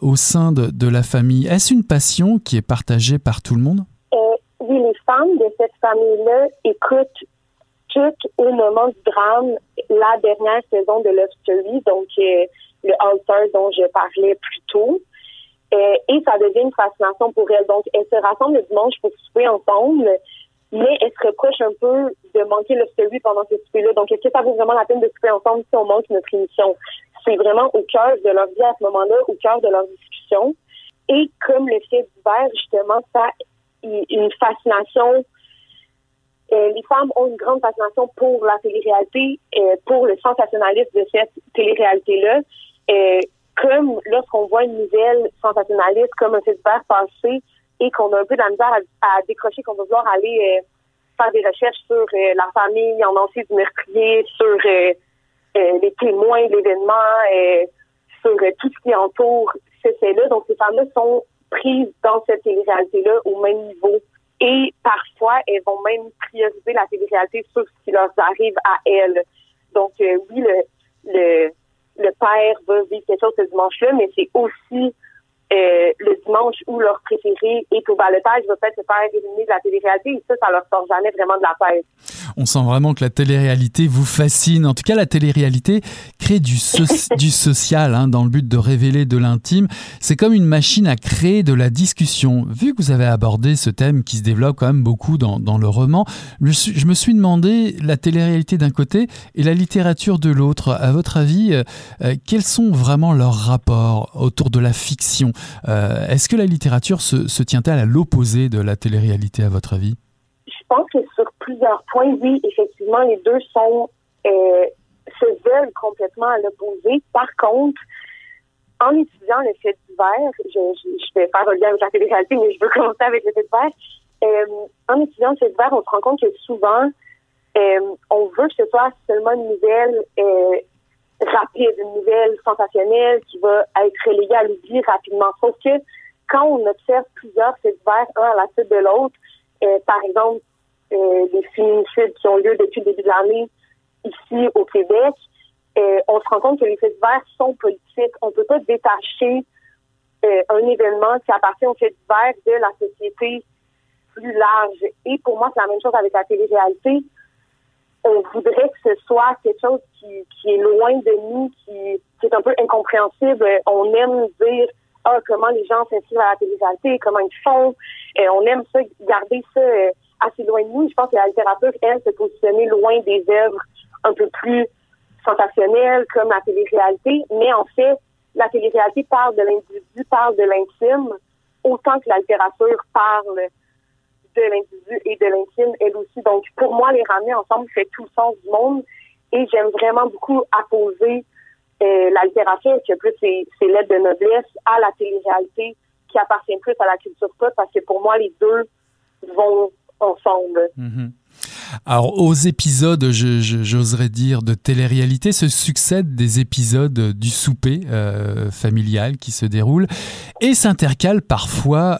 au sein de la famille? Est-ce une passion qui est partagée par tout le monde? Oui, les femmes de cette famille-là écoutent toutes au moment du drame la dernière saison de Love Story, donc le Alter dont je parlais plus tôt. Et ça devient une fascination pour elles. Donc, elles se rassemblent le dimanche pour souper ensemble, mais elles se reprochent un peu de manquer le celui pendant ce souper-là. Donc, est-ce que ça vaut vraiment la peine de souper ensemble si on manque notre émission? C'est vraiment au cœur de leur vie à ce moment-là, au cœur de leur discussion. Et comme le fait divers, justement, ça une fascination. Les femmes ont une grande fascination pour la télé-réalité, pour le sensationnalisme de cette télé-réalité-là. Comme lorsqu'on voit une nouvelle sensationnaliste comme un fait divers passer et qu'on a un peu de la misère à décrocher, qu'on va vouloir aller faire des recherches sur la famille en entier du meurtrier, sur les témoins de l'événement, sur tout ce qui entoure ce fait-là. Donc, ces femmes-là sont prises dans cette télé-réalité-là au même niveau. Et parfois, elles vont même prioriser la télé-réalité sur ce qui leur arrive à elles. Donc, oui, le père va vivre quelque chose ce dimanche-là, mais c'est aussi le dimanche où leur préféré est au balotage, va peut-être se faire éliminer de la télé-réalité, et ça leur sort jamais vraiment de la tête. On sent vraiment que la télé-réalité vous fascine. En tout cas, la télé-réalité crée du social dans le but de révéler de l'intime. C'est comme une machine à créer de la discussion. Vu que vous avez abordé ce thème qui se développe quand même beaucoup dans le roman, je me suis demandé la télé-réalité d'un côté et la littérature de l'autre. À votre avis, quels sont vraiment leurs rapports autour de la fiction? Est-ce que la littérature se tient-elle à l'opposé de la télé-réalité, à votre avis? Je pense que sur plusieurs points, oui, effectivement, les deux se veulent complètement à l'opposé. Par contre, en étudiant le fait divers, je vais faire un lien avec la télé-réalité, mais je veux commencer avec le fait divers. En étudiant le fait divers, on se rend compte que souvent, on veut que ce soit seulement une nouvelle rapide, une nouvelle sensationnelle qui va être relayée à l'oubli rapidement. Sauf que quand on observe plusieurs faits divers, un à la suite de l'autre, par exemple, les féminicides qui ont lieu depuis le début de l'année ici au Québec, on se rend compte que les faits divers sont politiques. On ne peut pas détacher un événement qui appartient aux faits divers de la société plus large. Et pour moi, c'est la même chose avec la télé-réalité. On voudrait que ce soit quelque chose qui est loin de nous, qui est un peu incompréhensible. On aime dire comment les gens s'inscrivent à la télé-réalité, comment ils font. On aime ça, garder ça assez loin de nous. Je pense que la littérature, elle, se positionnait loin des œuvres un peu plus sensationnelles, comme la télé-réalité. Mais en fait, la télé-réalité parle de l'individu, parle de l'intime, autant que la littérature parle de l'individu et de l'intime, elle aussi. Donc, pour moi, les ramener ensemble fait tout le sens du monde. Et j'aime vraiment beaucoup apposer la littérature, qui a plus ses lettres de noblesse, à la télé-réalité, qui appartient plus à la culture pop, parce que pour moi, les deux vont ensemble. Mmh. Alors, aux épisodes, j'oserais dire, de télé-réalité, se succèdent des épisodes du souper familial qui se déroule et s'intercale parfois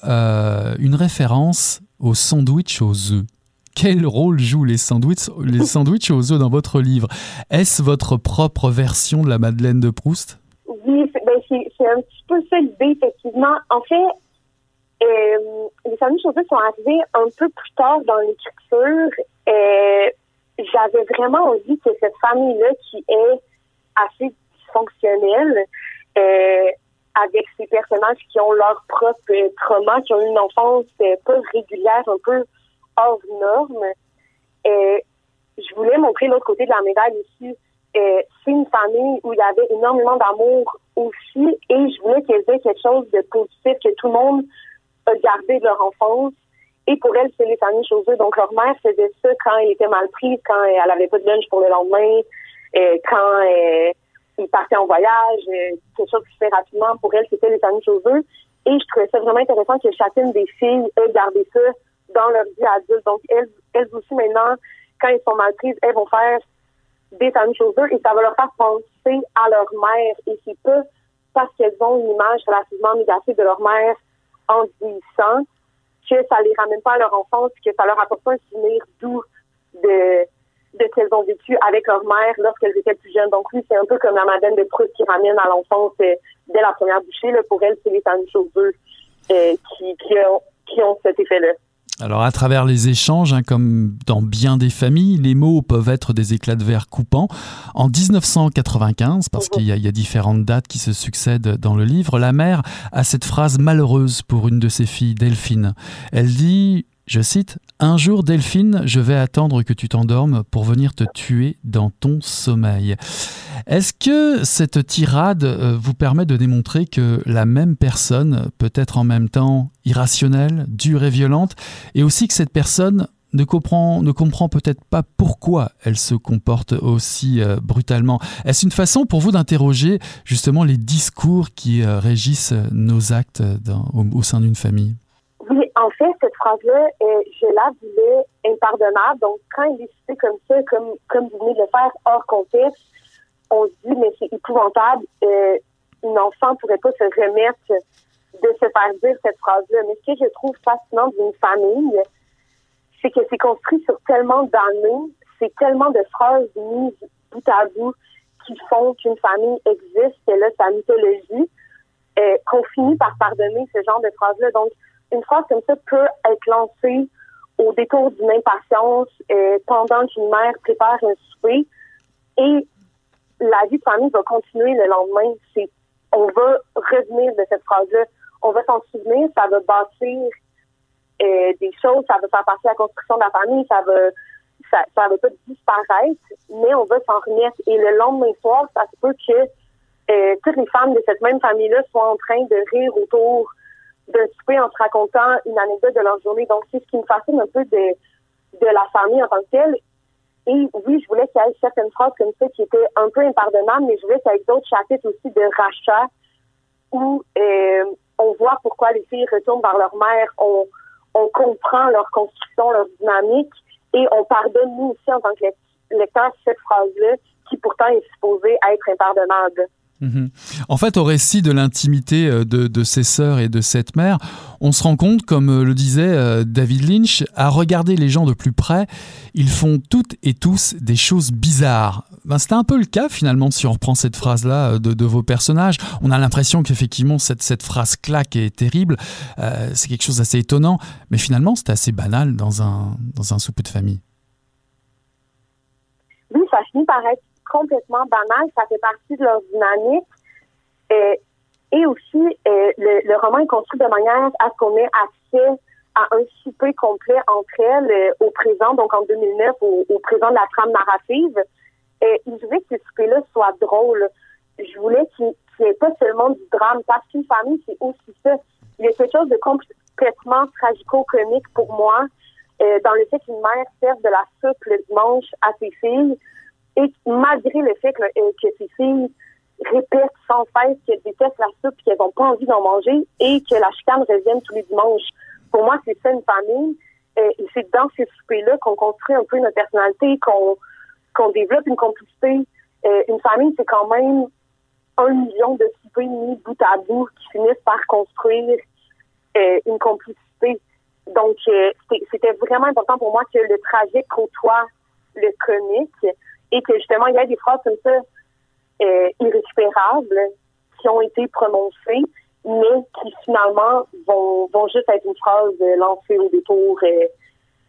une référence au sandwich aux œufs. Quel rôle jouent les sandwichs aux œufs dans votre livre? Est-ce votre propre version de la Madeleine de Proust? Oui, c'est un petit peu ça l'idée, effectivement. En fait, les sandwichs aux œufs sont arrivés un peu plus tard dans l'écriture. J'avais vraiment envie que cette famille-là, qui est assez dysfonctionnelle, avec ces personnages qui ont leur propre trauma, qui ont une enfance pas régulière, un peu hors norme. Je voulais montrer l'autre côté de la médaille aussi. C'est une famille où il y avait énormément d'amour aussi, et je voulais qu'elles aient quelque chose de positif que tout le monde a gardé de leur enfance. Et pour elles, c'est les familles chez eux. Donc leur mère faisait ça quand elle était mal prise, quand elle avait pas de lunch pour le lendemain, quand ils partaient en voyage, quelque chose qui se fait rapidement. Pour elles, c'était les familles chez eux. Et je trouvais ça vraiment intéressant que chacune des filles ait gardé ça dans leur vie adulte. Donc, elles aussi, maintenant, quand elles sont malprises, elles vont faire des sandwichs aux œufs et ça va leur faire penser à leur mère. Et c'est pas parce qu'elles ont une image relativement négative de leur mère en vieillissant que ça les ramène pas à leur enfance, que ça leur apporte pas un souvenir doux de ce qu'elles ont vécu avec leur mère lorsqu'elles étaient plus jeunes. Donc, oui, c'est un peu comme la Madeleine de Proust qui ramène à l'enfance dès la première bouchée. Là, pour elles, c'est les sandwichs aux œufs qui ont cet effet-là. Alors, à travers les échanges, comme dans bien des familles, les mots peuvent être des éclats de verre coupants. En 1995, parce qu'il y a différentes dates qui se succèdent dans le livre, la mère a cette phrase malheureuse pour une de ses filles, Delphine. Elle dit, je cite, « Un jour, Delphine, je vais attendre que tu t'endormes pour venir te tuer dans ton sommeil. » Est-ce que cette tirade vous permet de démontrer que la même personne peut être en même temps irrationnelle, dure et violente, et aussi que cette personne ne comprend peut-être pas pourquoi elle se comporte aussi brutalement? Est-ce une façon pour vous d'interroger justement les discours qui régissent nos actes au sein d'une famille? Oui, en fait, cette phrase-là, je la voulais impardonnable. Donc, quand elle est citée comme ça, comme vous venez de le faire hors contexte, on se dit, mais c'est épouvantable, une enfant pourrait pas se remettre de se faire dire cette phrase-là. Mais ce que je trouve fascinant d'une famille, c'est que c'est construit sur tellement d'années, c'est tellement de phrases mises bout à bout qui font qu'une famille existe, et là, sa mythologie, qu'on finit par pardonner ce genre de phrase-là. Donc, une phrase comme ça peut être lancée au détour d'une impatience pendant qu'une mère prépare un souper, et la vie de famille va continuer le lendemain. On va revenir de cette phrase-là. On va s'en souvenir. Ça va bâtir des choses. Ça va faire partie de la construction de la famille. Ça va pas disparaître, mais on va s'en remettre. Et le lendemain soir, ça se peut que toutes les femmes de cette même famille-là soient en train de rire autour d'un souper en se racontant une anecdote de leur journée. Donc, c'est ce qui me fascine un peu de la famille en tant que telle. Et oui, je voulais qu'il y ait certaines phrases comme ça qui étaient un peu impardonnables, mais je voulais qu'il y ait d'autres chapitres aussi de rachat où on voit pourquoi les filles retournent vers leur mère, on comprend leur construction, leur dynamique, et on pardonne nous aussi en tant que lecteurs cette phrase-là qui pourtant est supposée être impardonnable. Mmh. En fait, au récit de l'intimité de ses sœurs et de cette mère, on se rend compte, comme le disait David Lynch, à regarder les gens de plus près, ils font toutes et tous des choses bizarres. C'était un peu le cas finalement si on reprend cette phrase-là de vos personnages. On a l'impression qu'effectivement cette phrase claque est terrible, c'est quelque chose d'assez étonnant, mais finalement c'est assez banal dans un souper de famille. Oui, ça finit par être complètement banal, ça fait partie de leur dynamique. Et aussi, le roman est construit de manière à ce qu'on ait accès à un souper complet entre elles au présent, donc en 2009, au présent de la trame narrative. Je voulais que ce souper-là soit drôle. Je voulais qu'il n'y ait pas seulement du drame, parce qu'une famille, c'est aussi ça. Il y a quelque chose de complètement tragico-comique pour moi dans le fait qu'une mère serve de la soupe le dimanche à ses filles. Et malgré le fait que ces filles répètent sans cesse qu'elles détestent la soupe et qu'elles n'ont pas envie d'en manger et que la chicane revienne tous les dimanches. Pour moi, c'est ça une famille. Et c'est dans ces soupers-là qu'on construit un peu notre personnalité, qu'on développe une complicité. Une famille, c'est quand même 1 million de soupers mis bout à bout qui finissent par construire une complicité. Donc, c'était vraiment important pour moi que le tragique côtoie le comique et que, justement, il y a des phrases comme ça irrécupérables qui ont été prononcées, mais qui, finalement, vont juste être une phrase lancée au détour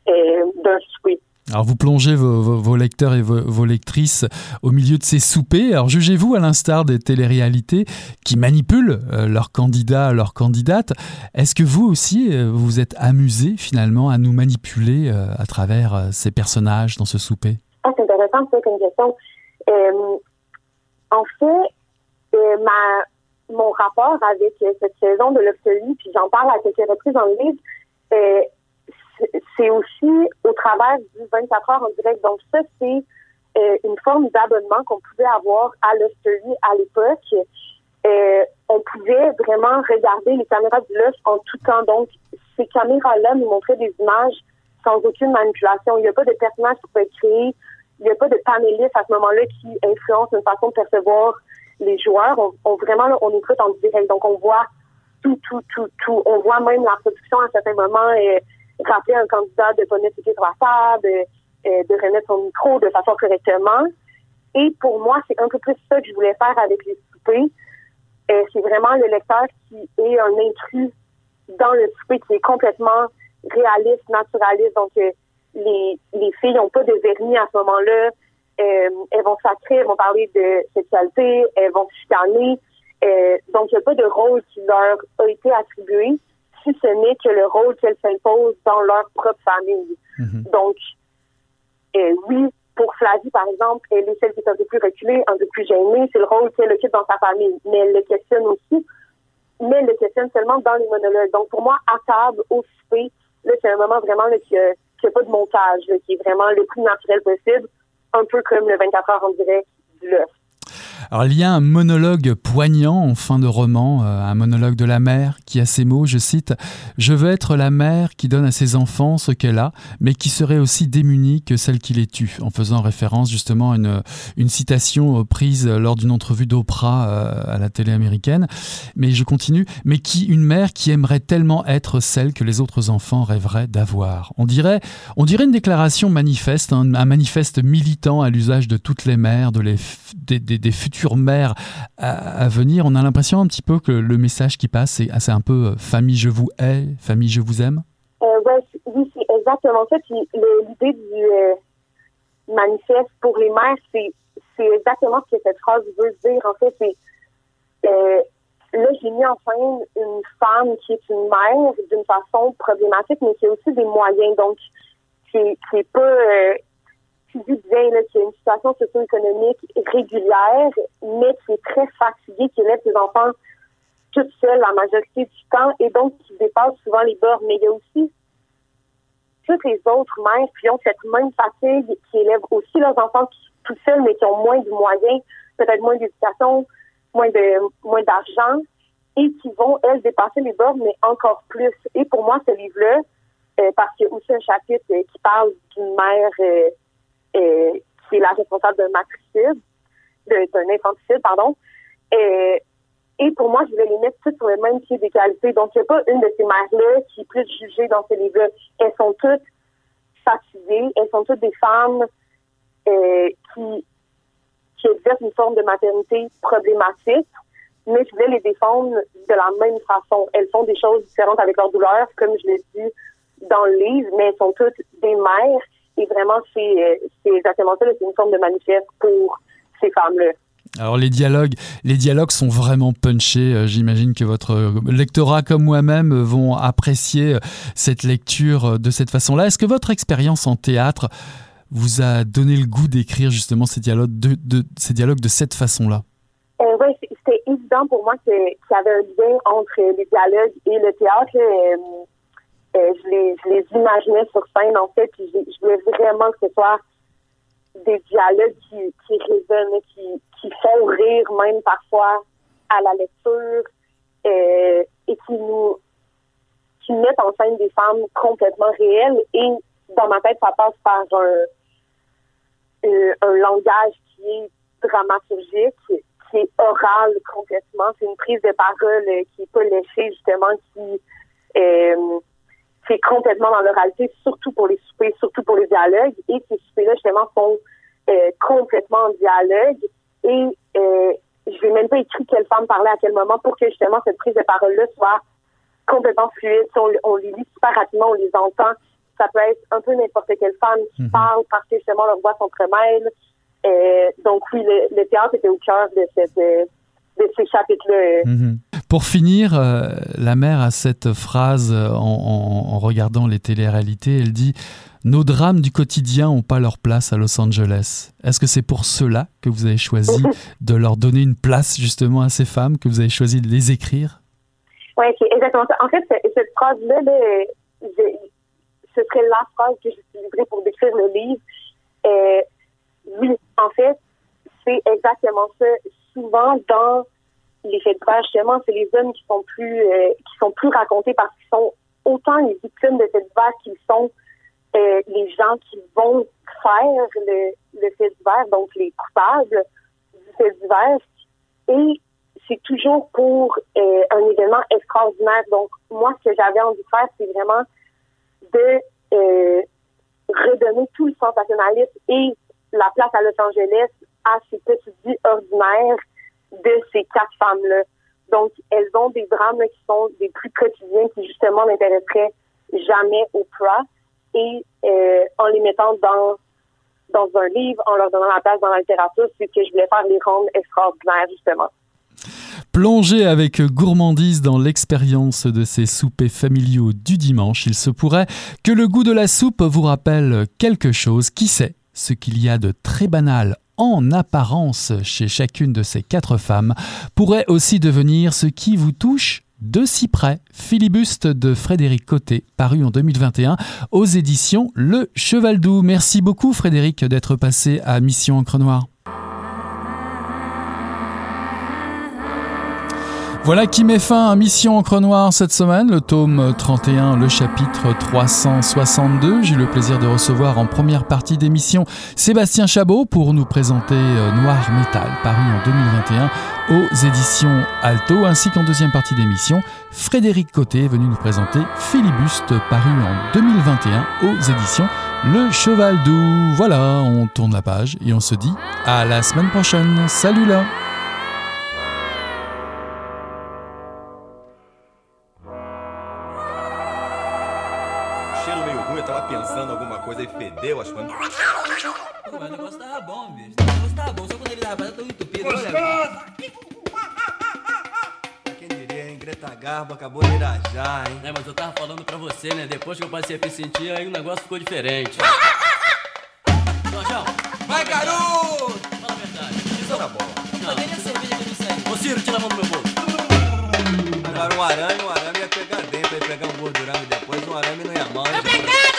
d'un souper. Alors, vous plongez vos lecteurs et vos lectrices au milieu de ces soupers. Alors, jugez-vous, à l'instar des téléréalités qui manipulent leurs candidats, leurs candidates, est-ce que vous aussi, vous êtes amusé finalement à nous manipuler à travers ces personnages dans ce souper? Ah, c'est intéressant, ça, comme question. En fait, mon rapport avec cette saison de l'Obsolue, puis j'en parle à quelques reprises dans le livre, c'est aussi au travers du 24 heures en direct. Donc ça, c'est une forme d'abonnement qu'on pouvait avoir à l'Hostelui à l'époque. On pouvait vraiment regarder les caméras du Lush en tout temps. Donc, ces caméras-là nous montraient des images sans aucune manipulation. Il n'y a pas de personnage qui peut être créé. Il n'y a pas de panéliste à ce moment-là qui influence une façon de percevoir les joueurs. On écoute en direct. Donc, on voit tout. On voit même la production à certains moments rappeler un candidat de pas mettre ses pieds sur la table, de remettre son micro de façon correctement. Et pour moi, c'est un peu plus ça que je voulais faire avec les soupers. C'est vraiment le lecteur qui est un intrus dans le souper, qui est complètement réaliste, naturaliste. Donc, les filles n'ont pas de vernis à ce moment-là. Elles vont sacrer, elles vont parler de sexualité, elles vont chicaner. Donc, il n'y a pas de rôle qui leur a été attribué, si ce n'est que le rôle qu'elles s'imposent dans leur propre famille. Mm-hmm. Donc, oui, pour Flavie, par exemple, elle est celle qui est un peu plus reculée, un peu plus gênée. C'est le rôle qu'elle occupe dans sa famille. Mais elle le questionne aussi. Mais elle le questionne seulement dans les monologues. Donc, pour moi, à table, au souper, là, c'est un moment vraiment là, qui n'a pas de montage, là, qui est vraiment le plus naturel possible, un peu comme le 24 heures en direct du Lush. Alors, il y a un monologue poignant en fin de roman, un monologue de la mère qui a ces mots, je cite « Je veux être la mère qui donne à ses enfants ce qu'elle a, mais qui serait aussi démunie que celle qui les tue », en faisant référence justement à une citation prise lors d'une entrevue d'Oprah à la télé américaine. Mais je continue « Mais qui une mère qui aimerait tellement être celle que les autres enfants rêveraient d'avoir ». On dirait une déclaration manifeste, un manifeste militant à l'usage de toutes les mères, des futures mères à venir. On a l'impression un petit peu que le message qui passe, c'est un peu « famille, je vous hais, famille, je vous aime ». Oui, c'est exactement ça. Puis, l'idée du manifeste pour les mères, c'est exactement ce que cette phrase veut dire. En fait, c'est là, j'ai mis en scène une femme qui est une mère d'une façon problématique, mais qui a aussi des moyens. Donc, qui n'est pas... dit bien là, qu'il y a une situation socio-économique régulière, mais qui est très fatiguée, qui élève ses enfants toute seule la majorité du temps, et donc qui dépasse souvent les bornes. Mais il y a aussi toutes les autres mères qui ont cette même fatigue, qui élèvent aussi leurs enfants tout seuls, mais qui ont moins de moyens, peut-être moins d'éducation, moins d'argent, et qui vont, elles, dépasser les bornes, mais encore plus. Et pour moi, ce livre-là, parce qu'il y a aussi un chapitre qui parle d'une mère... qui est la responsable d'un matricide, d'un infanticide, pardon. Et pour moi, je voulais les mettre toutes sur le même pied d'égalité. Donc, il n'y a pas une de ces mères-là qui est plus jugée dans ces livres-là. Elles sont toutes fatiguées, elles sont toutes des femmes qui exercent une forme de maternité problématique, mais je voulais les défendre de la même façon. Elles font des choses différentes avec leur douleur, comme je l'ai dit dans le livre, mais elles sont toutes des mères. Et vraiment, c'est exactement ça, c'est une forme de manifeste pour ces femmes-là. Alors les dialogues sont vraiment punchés. J'imagine que votre lectorat comme moi-même vont apprécier cette lecture de cette façon-là. Est-ce que votre expérience en théâtre vous a donné le goût d'écrire justement ces dialogues de cette façon-là? Oui, c'était évident pour moi qu'il y avait un lien entre les dialogues et le théâtre. Je les imaginais sur scène, en fait, puis je voulais vraiment que ce soit des dialogues qui résonnent, qui font rire même parfois à la lecture et qui nous qui mettent en scène des femmes complètement réelles, et dans ma tête, ça passe par un langage qui est dramaturgique, qui est oral complètement. C'est une prise de parole qui n'est pas léchée, justement, qui est complètement dans l'oralité, surtout pour les soupers, surtout pour les dialogues. Et ces soupers-là, justement, sont complètement en dialogue. Et je n'ai même pas écrit quelle femme parlait à quel moment pour que, justement, cette prise de parole-là soit complètement fluide. On les lit super rapidement, on les entend. Ça peut être un peu n'importe quelle femme qui parle parce que, justement, leurs voix s'entremêlent. Donc oui, le théâtre était au cœur de ces chapitres-là. Pour finir, la mère a cette phrase en regardant les téléréalités, elle dit « Nos drames du quotidien n'ont pas leur place à Los Angeles ». Est-ce que c'est pour cela que vous avez choisi de leur donner une place justement à ces femmes, que vous avez choisi de les écrire? Oui, c'est exactement ça. En fait, cette phrase-là, ce serait la phrase que j'utiliserais pour décrire le livre. Oui, en fait, c'est exactement ça. Souvent, dans les faits divers, justement, c'est les hommes qui sont plus racontés parce qu'ils sont autant les victimes de faits divers qu'ils sont les gens qui vont faire le fait divers, donc les coupables du fait divers. Et c'est toujours pour un événement extraordinaire. Donc, moi, ce que j'avais envie de faire, c'est vraiment de redonner tout le sensationnalisme et la place à Los Angeles à ces petites vies ordinaires de ces quatre femmes-là. Donc, elles ont des drames qui sont des plus quotidiens qui, justement, n'intéresseraient jamais au Oprah. Et en les mettant dans un livre, en leur donnant la place dans la littérature, c'est ce que je voulais faire, les rendre extraordinaires, justement. Plongé avec gourmandise dans l'expérience de ces soupers familiaux du dimanche, il se pourrait que le goût de la soupe vous rappelle quelque chose, qui sait? Ce qu'il y a de très banal en apparence chez chacune de ces quatre femmes pourrait aussi devenir ce qui vous touche de si près. Philibuste de Frédéric Côté, paru en 2021 aux éditions Le Cheval Doux. Merci beaucoup Frédéric d'être passé à Mission Encre Noire. Voilà qui met fin à Mission Encre Noire cette semaine, le tome 31, le chapitre 362. J'ai eu le plaisir de recevoir en première partie d'émission Sébastien Chabot pour nous présenter Noir Métal, paru en 2021 aux éditions Alto, ainsi qu'en deuxième partie d'émission, Frédéric Côté est venu nous présenter Philibuste, paru en 2021 aux éditions Le Cheval Doux. Voilà, on tourne la page et on se dit à la semaine prochaine. Salut là! Fedeu, acho que foi. Mas o negócio tava bom, bicho. O negócio tava bom, só quando ele tava fazendo, tão entupido. Gostoso! Quem diria, hein? Greta Garbo acabou de irajar, hein? É, mas eu tava falando pra você, né? Depois que eu passei a me sentir, aí o negócio ficou diferente. Jorjão! Vai, garoto! Fala a verdade. Isso tá bom. Não, nem a cerveja que eu me serve. Ô, Ciro, tira a mão do meu bolso. Agora um arame ia pegar dentro. Ia pegar um gordurame depois, um arame não ia mal. Eu peguei!